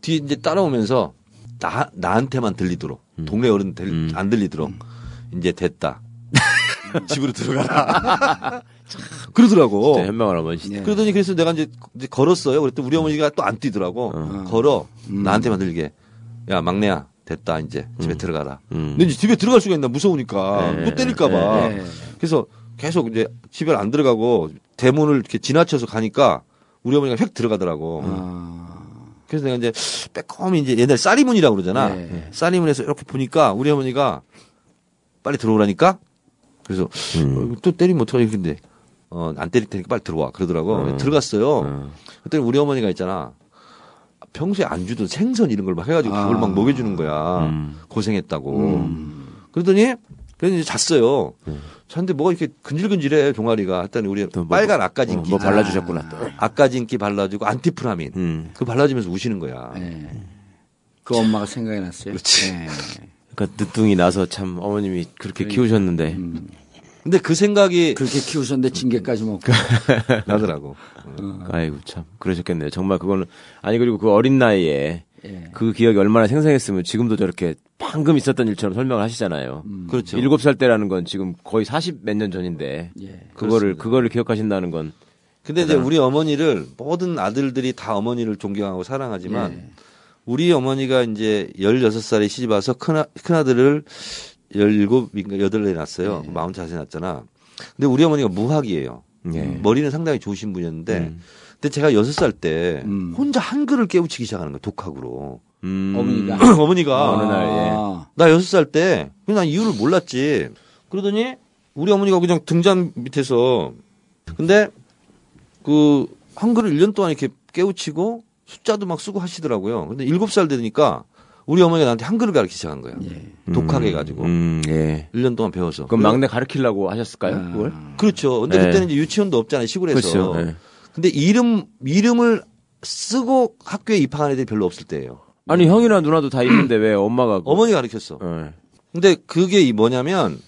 뒤에 이제 따라오면서 나, 나한테만 들리도록 음. 동네 어른 들, 음. 안 들리도록 음. 이제 됐다. 집으로 들어가라. 그러더라고. 진짜 현명한 어머니. 네. 그러더니 그래서 내가 이제 걸었어요. 그랬더니 우리 어머니가 또 안 뛰더라고. 어. 걸어. 음. 나한테만 들게. 야, 막내야. 됐다. 이제 집에 음. 들어가라. 음. 근데 이제 집에 들어갈 수가 있나 무서우니까. 네. 또 때릴까봐. 네. 그래서 계속 이제 집에 안 들어가고 대문을 이렇게 지나쳐서 가니까 우리 어머니가 휙 들어가더라고. 아. 그래서 내가 이제 빼꼼히 이제 옛날에 쌀이문이라고 그러잖아. 네. 쌀이문에서 이렇게 보니까 우리 어머니가 빨리 들어오라니까. 그래서 음. 또 때리면 어떡하냐 근데 어, 안 때릴 테니까 빨리 들어와 그러더라고. 음. 들어갔어요. 음. 그랬더니 우리 어머니가 있잖아 평소에 안 주던 생선 이런 걸 막 해가지고 아. 그걸 막 먹여주는 거야. 음. 고생했다고. 음. 그러더니 그래서 이제 잤어요. 음. 잤는데 뭐가 이렇게 근질근질해 종아리가. 했더니 우리 빨간 뭐, 아까진기 뭐 발라주셨구나. 또. 아까진기 발라주고 안티프라민 음. 그거 발라주면서 우시는 거야. 네. 그 엄마가 생각이 났어요. 그렇지. 네. 그러니까 늦둥이 나서 참 어머님이 그렇게 그러니까, 키우셨는데. 음. 근데 그 생각이 그렇게 키우셨는데 징계까지 먹고 나더라고. 어. 아이고 참 그러셨겠네요. 정말 그거는 아니 그리고 그 어린 나이에 예. 그 기억이 얼마나 생생했으면 지금도 저렇게 방금 있었던 일처럼 설명을 하시잖아요. 음. 그렇죠. 일곱 살 때라는 건 지금 거의 사십 몇 년 전인데 예. 그거를 그렇습니다. 그거를 기억하신다는 건. 근데 대단한... 이제 우리 어머니를 모든 아들들이 다 어머니를 존경하고 사랑하지만. 예. 우리 어머니가 이제 열여섯 살에 시집 와서 큰아, 큰아들을 열일곱, 여덟 살에 낳았어요. 네. 마흔 네 살에 낳았잖아. 근데 우리 어머니가 무학이에요. 네. 머리는 상당히 좋으신 분이었는데. 음. 근데 제가 여섯 살 때 음. 혼자 한글을 깨우치기 시작하는 거예요. 독학으로. 음. 어머니가. 어머니가. 어느 날, 예. 나 여섯 살 때. 난 이유를 몰랐지. 그러더니 우리 어머니가 그냥 등잔 밑에서. 근데 그 한글을 일 년 동안 이렇게 깨우치고 숫자도 막 쓰고 하시더라고요. 근데 일곱 살 되니까 우리 어머니가 나한테 한글을 가르치기 시작한 거야. 예. 독학해 가지고. 음, 예. 일 년 동안 배워서. 그럼 막내 가르치려고 하셨을까요? 아. 그걸? 그렇죠. 근데 예. 그때는 이제 유치원도 없잖아요. 시골에서. 그렇죠. 예. 근데 이름, 이름을 쓰고 학교에 입학한 애들이 별로 없을 때예요. 아니, 형이나 누나도 다 있는데 왜 엄마가. 어머니가 가르쳤어. 예. 근데 그게 뭐냐면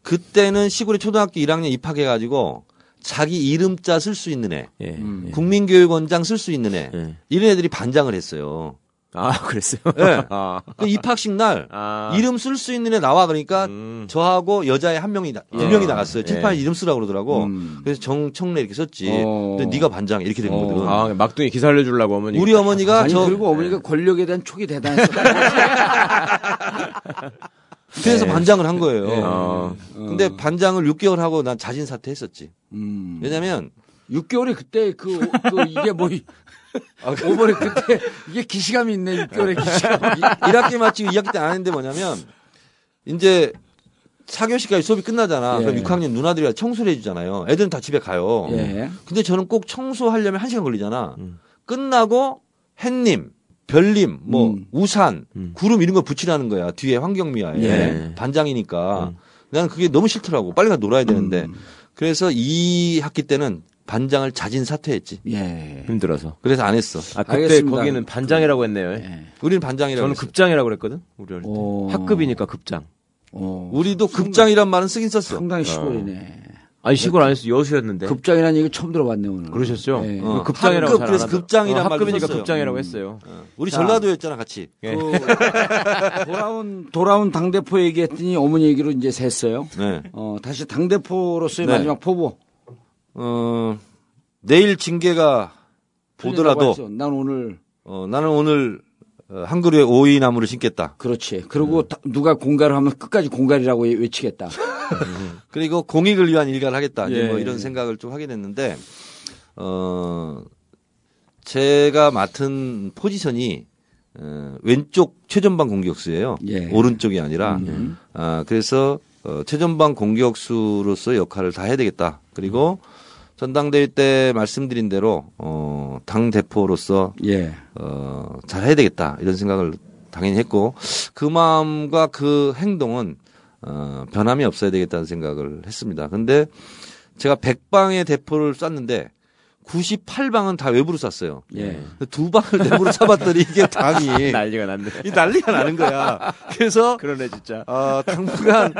그때는 시골에 초등학교 일 학년 입학해 가지고 자기 이름자 쓸 수 있는 애, 예, 예. 국민교육원장 쓸 수 있는 애, 예. 이런 애들이 반장을 했어요. 아, 그랬어요? 네. 아. 그 입학식 날, 아. 이름 쓸 수 있는 애 나와 그러니까 음. 저하고 여자애 한 명이, 두 아. 명이 나갔어요. 칠판에 예. 이름 쓰라고 그러더라고. 음. 그래서 정청래 이렇게 썼지. 어. 근데 네가 반장 이렇게 된 거거든. 어. 아, 막둥이 기사 알려주려고 어머니. 우리 어머니가. 아니, 저, 그리고 어머니가 네. 권력에 대한 촉이 대단했어. 그래서 네. 반장을 한 거예요. 네. 어. 근데 반장을 육 개월 하고 난 자진 사퇴했었지. 음. 왜냐면 육 개월이 그때 그, 그 이게 뭐 아, 오버래 그때 이게 기시감이 있네. 육 개월의 기시감. 일 학기 마치고 이 학기 때 안 했는데 뭐냐면 이제 사 교시까지 수업이 끝나잖아. 예. 그럼 육 학년 누나들이 청소를 해주잖아요. 애들은 다 집에 가요. 예. 근데 저는 꼭 청소하려면 한 시간 걸리잖아. 음. 끝나고 햇님. 별림, 뭐, 음. 우산, 음. 구름 이런 걸 붙이라는 거야. 뒤에 환경미화에. 예. 반장이니까. 음. 난 그게 너무 싫더라고. 빨리 가 놀아야 되는데. 음. 그래서 이 학기 때는 반장을 자진 사퇴했지. 예. 힘들어서. 그래서 안 했어. 아, 그때 알겠습니다. 거기는 반장이라고 했네요. 예. 우리는 반장이라고. 저는 했어요. 급장이라고 그랬거든. 우리 어릴 때. 학급이니까 급장. 오. 우리도 급장이란 말은 쓰긴 썼어. 상당히 시골이네. 아니 시골 안에서 여수였는데. 급장이라는 얘기 처음 들어봤네 오늘. 그러셨죠? 네. 어. 급장이라고 합급, 그래서 급장이라는 어, 합급이니까 급장이라고 했어요. 음. 우리 자, 전라도였잖아 같이. 그, 돌아온 돌아온 당대포 얘기했더니 어머니 얘기로 이제 샜어요. 네. 어, 다시 당대포로서의 네. 마지막 포부. 어, 내일 징계가 보더라도 난 오늘 어, 나는 오늘 한 그루에 오이 나무를 심겠다. 그렇지. 그리고 음. 누가 공갈을 하면 끝까지 공갈이라고 외치겠다. 그리고 공익을 위한 일가를 하겠다. 예. 뭐 이런 생각을 좀 하게 됐는데, 어, 제가 맡은 포지션이 어, 왼쪽 최전방 공격수예요. 예. 오른쪽이 아니라. 음. 아, 그래서 어, 최전방 공격수로서 역할을 다 해야 되겠다. 그리고 전당대회 때 말씀드린 대로 어, 당 대표로서 예. 어, 잘 해야 되겠다. 이런 생각을 당연히 했고, 그 마음과 그 행동은 어, 변함이 없어야 되겠다는 생각을 했습니다. 근데 제가 백 방의 대포를 쐈는데 구십팔 방은 다 외부로 쐈어요. 예. 두 방을 내부로 쏴봤더니 이게 당이 난리가 났네. 이 난리가 나는 거야. 그래서 그러네 진짜. 어, 당분간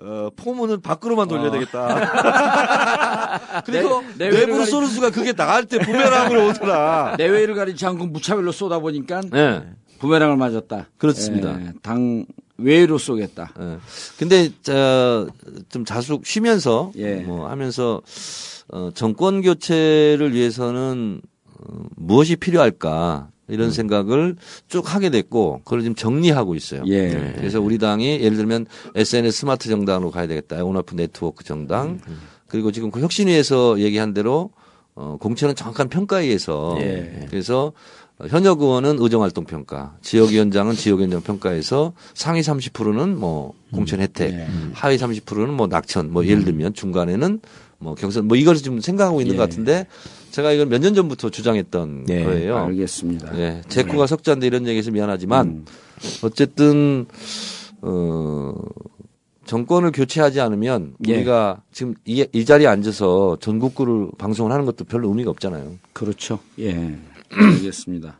어, 포문은 밖으로만 돌려야 어. 되겠다. 그리고 내, 내부로 가리... 쏘는 수가 그게 나갈 때 부메랑으로 오더라. 내외를 가리지 않고 무차별로 쏘다 보니까 네. 부메랑을 맞았다. 그렇습니다. 예, 당 외로 쏘겠다. 예. 근데 자, 좀 자숙 쉬면서 예. 뭐 하면서. 어, 정권 교체를 위해서는 어, 무엇이 필요할까 이런 음. 생각을 쭉 하게 됐고, 그걸 지금 정리하고 있어요. 예. 네. 그래서 우리 당이 예를 들면 에스엔에스 스마트 정당으로 가야 되겠다. 온오프 네트워크 정당. 음. 그리고 지금 그 혁신위에서 얘기한 대로 어, 공천은 정확한 평가위에서 예. 그래서 현역 의원은 의정활동 평가, 지역위원장은 지역위원장 평가에서 상위 삼십 퍼센트는 뭐 공천 혜택, 음. 예. 하위 삼십 퍼센트는 뭐 낙천, 뭐 예를 들면 중간에는 뭐 경선 뭐 이걸 지금 생각하고 있는 예. 것 같은데, 제가 이걸 몇 년 전부터 주장했던 예, 거예요. 알겠습니다. 예, 제 코가 네. 석자인데 이런 얘기해서 미안하지만 음. 어쨌든 어, 정권을 교체하지 않으면 예. 우리가 지금 이, 이 자리에 앉아서 전국구를 방송을 하는 것도 별로 의미가 없잖아요. 그렇죠. 예, 알겠습니다.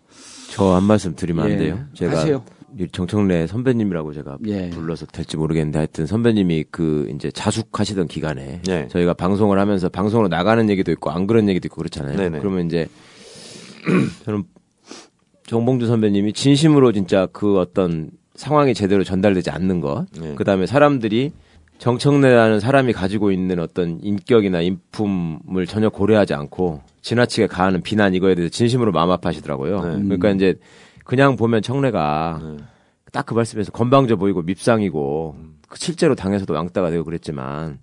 저 한 말씀 드리면 예. 안 돼요? 제가 하세요. 정청래 선배님이라고 제가 예. 불러서 될지 모르겠는데, 하여튼 선배님이 그 이제 자숙하시던 기간에 예. 저희가 방송을 하면서 방송으로 나가는 얘기도 있고 안 그런 얘기도 있고 그렇잖아요. 네네. 그러면 이제 저는 정봉주 선배님이 진심으로 진짜 그 어떤 상황이 제대로 전달되지 않는 것, 예. 그다음에 사람들이 정청래라는 사람이 가지고 있는 어떤 인격이나 인품을 전혀 고려하지 않고 지나치게 가하는 비난, 이거에 대해서 진심으로 마음 아파하시더라고요. 예. 그러니까 이제 그냥 보면 청래가 네. 딱 그 말씀에서 건방져 보이고 밉상이고 음. 실제로 당에서도 왕따가 되고 그랬지만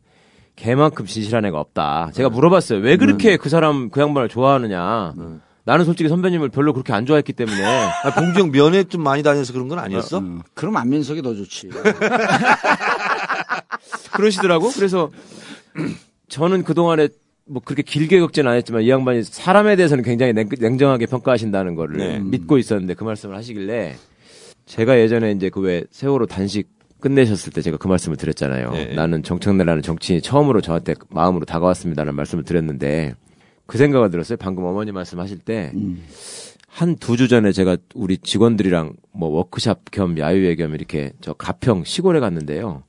걔만큼 진실한 애가 없다. 제가 네. 물어봤어요. 왜 그렇게 네. 그 사람 그 양반을 좋아하느냐. 네. 나는 솔직히 선배님을 별로 그렇게 안 좋아했기 때문에. 아, 공정 면회 좀 많이 다녀서 그런 건 아니었어? 어, 음. 그럼 안민석이 더 좋지. 그러시더라고. 그래서 저는 그동안에 뭐 그렇게 길게 겪지는 않았지만 이 양반이 사람에 대해서는 굉장히 냉, 냉정하게 평가하신다는 거를 네. 믿고 있었는데, 그 말씀을 하시길래 제가 예전에 이제 그 왜 세월호 단식 끝내셨을 때 제가 그 말씀을 드렸잖아요. 네. 나는 정청래라는 정치인이 처음으로 저한테 마음으로 다가왔습니다라는 말씀을 드렸는데, 그 생각이 들었어요. 방금 어머니 말씀하실 때 음. 한 두 주 전에 제가 우리 직원들이랑 뭐 워크샵 겸 야유회 겸 이렇게 저 가평 시골에 갔는데요.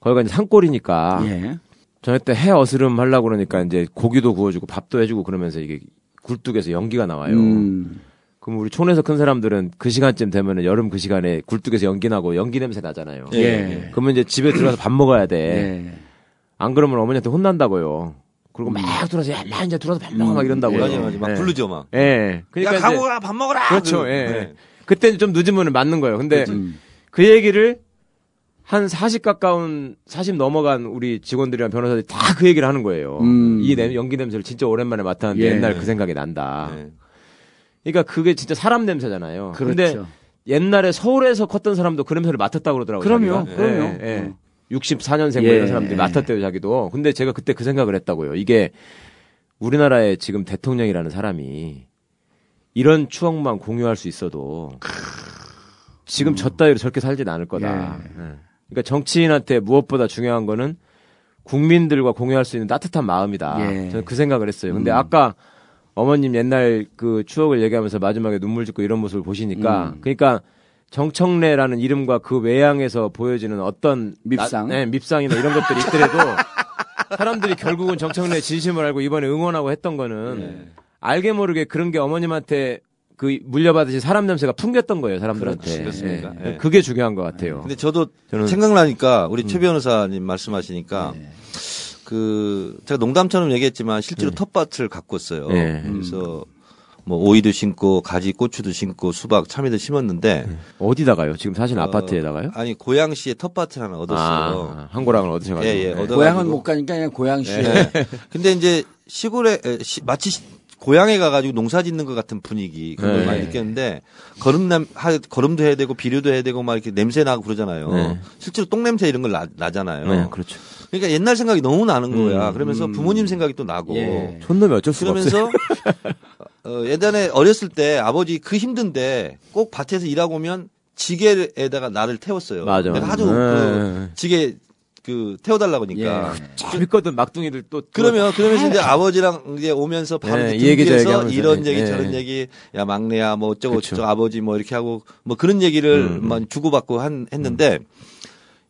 거기가 이제 산골이니까 예. 저녁 때 해 어스름 하려고 그러니까 이제 고기도 구워주고 밥도 해주고 그러면서 이게 굴뚝에서 연기가 나와요. 음. 그럼 우리 촌에서 큰 사람들은 그 시간쯤 되면은 여름 그 시간에 굴뚝에서 연기 나고 연기 냄새 나잖아요. 예. 예. 그러면 이제 집에 들어가서 밥 먹어야 돼. 예. 안 그러면 어머니한테 혼난다고요. 그리고 막 들어서 야, 막 이제 들어서 밥 먹어 음. 막 이런다고요. 맞아, 맞아. 막 예. 부르죠, 막. 예. 그러니까 야, 가고가 밥 먹어라. 그렇죠. 예. 예. 그때 좀 늦으면 맞는 거예요. 근데 음. 그 얘기를 한 사십 가까운, 사십 넘어간 우리 직원들이랑 변호사들이 다 그 얘기를 하는 거예요. 음. 이 냄, 연기 냄새를 진짜 오랜만에 맡았는데 예. 옛날 그 생각이 난다. 예. 그러니까 그게 진짜 사람 냄새잖아요. 그렇죠. 근데 옛날에 서울에서 컸던 사람도 그 냄새를 맡았다고 그러더라고요. 그럼요. 자기가. 그럼요. 예. 예. 육십사 년생 예. 이런 사람들이 맡았대요, 자기도. 근데 제가 그때 그 생각을 했다고요. 이게 우리나라의 지금 대통령이라는 사람이 이런 추억만 공유할 수 있어도 크... 지금 음. 저 따위로 저렇게 살진 않을 거다. 예. 예. 그러니까 정치인한테 무엇보다 중요한 거는 국민들과 공유할 수 있는 따뜻한 마음이다. 예. 저는 그 생각을 했어요. 근데 음. 아까 어머님 옛날 그 추억을 얘기하면서 마지막에 눈물 짓고 이런 모습을 보시니까 음. 그러니까 정청래라는 이름과 그 외양에서 보여지는 어떤 밉상, 나, 네, 밉상이나 이런 것들이 있더라도 사람들이 결국은 정청래 진심을 알고 이번에 응원하고 했던 거는 네. 알게 모르게 그런 게 어머님한테 그 물려받으신 사람 냄새가 풍겼던 거예요, 사람들한테. 그렇습니까? 네. 네. 그게 중요한 것 같아요. 근데 저도 저는... 생각나니까 우리 최 변호사님 음. 말씀하시니까 네. 그 제가 농담처럼 얘기했지만 실제로 네. 텃밭을 가꿨어요. 네. 그래서 뭐 오이도 심고 가지, 고추도 심고 수박, 참외도 심었는데 네. 어디다가요? 지금 사실 어, 아파트에다가요? 아니 고양시에 텃밭을 하나 얻었어요. 아, 한 고랑을 얻으셔가지고. 예, 예, 네. 고향은 못 가니까 그냥 고양시에. 네. 근데 이제 시골에 시, 마치 고향에 가가지고 농사 짓는 것 같은 분위기 그런 걸 네. 많이 느꼈는데 거름냄 거름도 해야 되고 비료도 해야 되고 막 이렇게 냄새 나고 그러잖아요. 네. 실제로 똥 냄새 이런 걸 나, 나잖아요. 네, 그렇죠. 그러니까 옛날 생각이 너무 나는 음, 거야. 그러면서 부모님 생각이 또 나고. 예. 촌놈이 어쩔 수가 없어요. 그러면서 어, 예전에 어렸을 때 아버지 그 힘든데 꼭 밭에서 일하고 오면 지게에다가 나를 태웠어요. 맞아. 내가 아주 네. 그 지게 그 태워달라고 하니까. 예. 믿거든 막둥이들 또. 그러면 그러면서 이제 아버지랑 이제 오면서 바로 네, 이제 얘기해서 이런 얘기 네. 저런 얘기, 야 막내야 뭐 어쩌고 저쩌고 아버지 뭐 이렇게 하고 뭐 그런 얘기를 음, 음. 주고받고 한 했는데 음.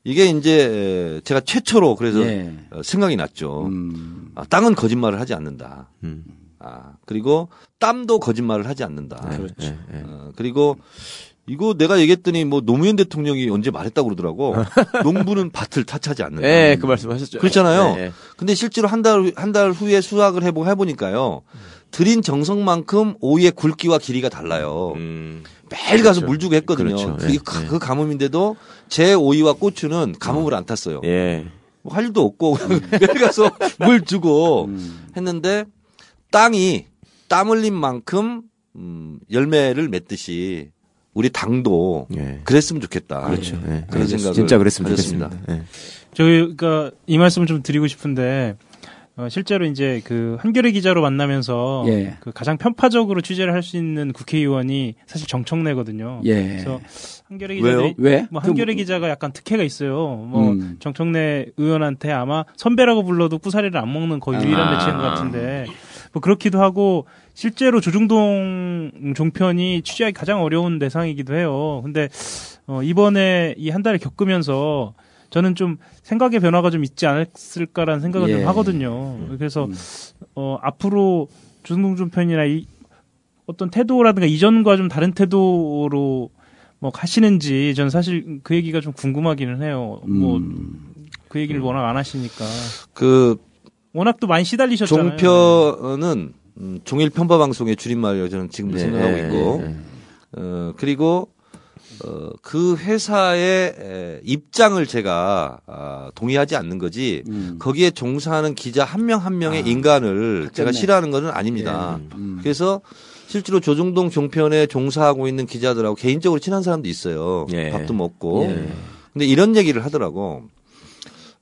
이게 이제 제가 최초로 그래서 예. 생각이 났죠. 음. 아, 땅은 거짓말을 하지 않는다. 음. 아 그리고 땀도 거짓말을 하지 않는다. 네, 그렇죠. 네, 네. 어, 그리고 이거 내가 얘기했더니 뭐 노무현 대통령이 언제 말했다고 그러더라고. 농부는 밭을 탓하지 않는다. 예, 그 말씀하셨죠. 그렇잖아요. 예, 예. 근데 실제로 한 달 한 달 후에 수확을 해보 해보니까요. 들인 정성만큼 오이의 굵기와 길이가 달라요. 음, 매일 그렇죠. 가서 물 주고 했거든요. 그렇죠. 그게 예, 그, 예. 그 가뭄인데도 제 오이와 고추는 가뭄을 안 탔어요. 예. 뭐 할 일도 없고 매일 가서 물 주고 음. 했는데 땅이 땀 흘린 만큼 음, 열매를 맺듯이. 우리 당도 예. 그랬으면 좋겠다. 그렇죠. 예. 그런 예. 생각을 진짜 그랬으면 가졌습니다. 좋겠습니다. 예. 저희가 이 말씀을 좀 드리고 싶은데 어, 실제로 이제 그 한겨레 기자로 만나면서 예. 그 가장 편파적으로 취재를 할 수 있는 국회의원이 사실 정청래거든요. 예. 그래서 한겨레 기자들이 왜? 뭐 한겨레 그... 기자가 약간 특혜가 있어요. 뭐 음. 정청래 의원한테 아마 선배라고 불러도 꾸사리를 안 먹는 거의 유일한 아~ 매체인 것 같은데. 뭐 그렇기도 하고 실제로 조중동 종편이 취재하기 가장 어려운 대상이기도 해요. 근데 어 이번에 이 한 달을 겪으면서 저는 좀 생각의 변화가 좀 있지 않았을까라는 생각을 예. 좀 하거든요. 그래서 음. 어 앞으로 조중동 종편이나 이 어떤 태도라든가 이전과 좀 다른 태도로 뭐 하시는지 저는 사실 그 얘기가 좀 궁금하기는 해요. 뭐 그 얘기를 음. 워낙 안 하시니까. 그 워낙 또 많이 시달리셨잖아요. 종편은 음, 종일 편파 방송의 줄임말이라고 저는 지금도 네. 생각하고 있고, 네. 어, 그리고 어, 그 회사의 입장을 제가 아, 동의하지 않는 거지 음. 거기에 종사하는 기자 한 명 한 명의 아, 인간을 제가 싫어하는 것은 아닙니다. 네. 음. 그래서 실제로 조중동 종편에 종사하고 있는 기자들하고 개인적으로 친한 사람도 있어요. 네. 밥도 먹고. 네. 근데 이런 얘기를 하더라고.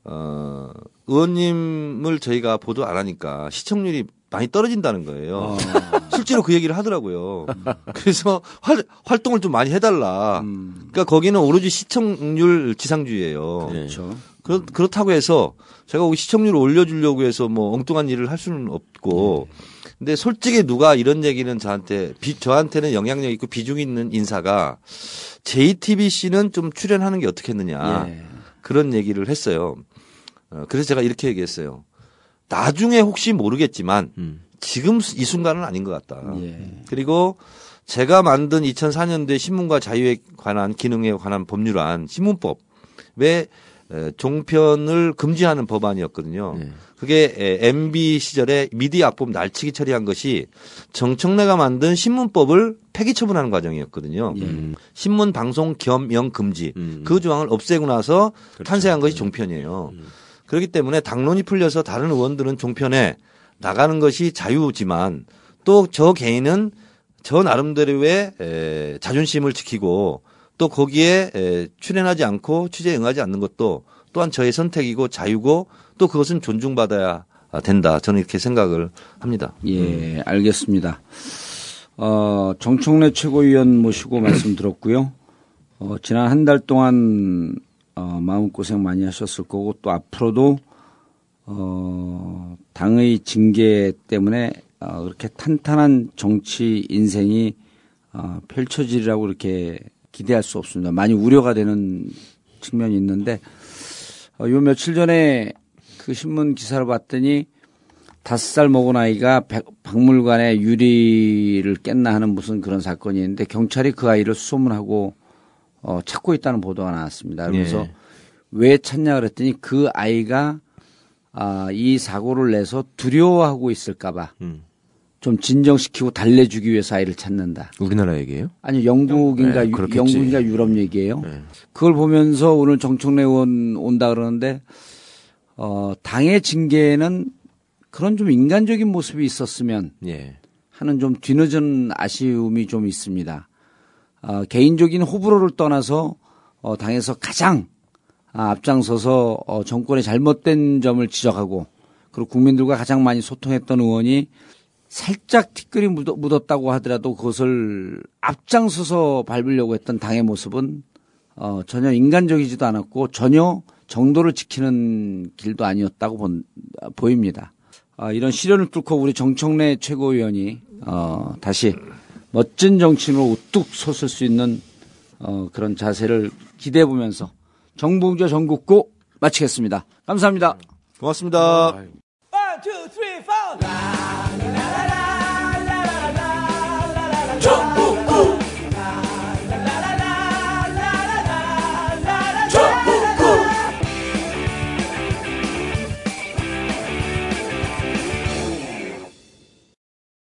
어, 의원님을 저희가 보도 안 하니까 시청률이 많이 떨어진다는 거예요. 아. 실제로 그 얘기를 하더라고요. 그래서 활, 활동을 좀 많이 해달라. 음. 그러니까 거기는 오로지 시청률 지상주의예요. 그렇죠. 그렇, 그렇다고 해서 제가 시청률을 올려주려고 해서 뭐 엉뚱한 일을 할 수는 없고. 근데 솔직히 누가 이런 얘기는 저한테, 비, 저한테는 영향력 있고 비중 있는 인사가 제이티비씨는 좀 출연하는 게 어떻게 했느냐. 예. 그런 얘기를 했어요. 그래서 제가 이렇게 얘기했어요. 나중에 혹시 모르겠지만 음. 지금 이 순간은 아닌 것 같다. 예. 그리고 제가 만든 이천사 년도에 신문과 자유에 관한 기능에 관한 법률안 신문법에 종편을 금지하는 법안이었거든요. 예. 그게 엠비 시절에 미디어악법 날치기 처리한 것이 정청래가 만든 신문법을 폐기 처분하는 과정이었거든요. 예. 신문 방송 겸영 금지 음. 그 조항을 없애고 나서 그렇죠. 탄생한 것이 종편이에요. 음. 그렇기 때문에 당론이 풀려서 다른 의원들은 종편에 나가는 것이 자유지만 또 저 개인은 저 나름대로의 에, 자존심을 지키고 또 거기에 에, 출연하지 않고 취재에 응하지 않는 것도 또한 저의 선택이고 자유고 또 그것은 존중받아야 된다. 저는 이렇게 생각을 합니다. 예, 알겠습니다. 어, 정청래 최고위원 모시고 말씀 들었고요. 어, 지난 한 달 동안 어, 마음고생 많이 하셨을 거고 또 앞으로도 어, 당의 징계 때문에 어, 그렇게 탄탄한 정치 인생이 어, 펼쳐지리라고 이렇게 기대할 수 없습니다. 많이 우려가 되는 측면이 있는데 어, 요 며칠 전에 그 신문 기사를 봤더니 다섯 살 먹은 아이가 박물관에 유리를 깼나 하는 무슨 그런 사건이 있는데 경찰이 그 아이를 수소문하고 어, 찾고 있다는 보도가 나왔습니다. 그래서 예. 왜 찾냐 그랬더니 그 아이가 아, 이 사고를 내서 두려워하고 있을까봐 음. 좀 진정시키고 달래주기 위해서 아이를 찾는다. 우리나라 얘기예요? 아니 영국인가 네, 유, 영국인가 유럽 얘기예요. 네. 그걸 보면서 오늘 정청래 의원 온다 그러는데 어, 당의 징계에는 그런 좀 인간적인 모습이 있었으면 네. 하는 좀 뒤늦은 아쉬움이 좀 있습니다. 어, 개인적인 호불호를 떠나서 어, 당에서 가장 아, 앞장서서 어, 정권의 잘못된 점을 지적하고 그리고 국민들과 가장 많이 소통했던 의원이 살짝 티끌이 묻었다고 하더라도 그것을 앞장서서 밟으려고 했던 당의 모습은 어, 전혀 인간적이지도 않았고 전혀 정도를 지키는 길도 아니었다고 본, 보입니다. 어, 이런 시련을 뚫고 우리 정청래 최고위원이 어, 다시 멋진 정치인으로 우뚝 솟을 수 있는 어, 그런 자세를 기대해 보면서 정봉주 전국구 마치겠습니다. 감사합니다. 고맙습니다. 일, 이, 삼, 사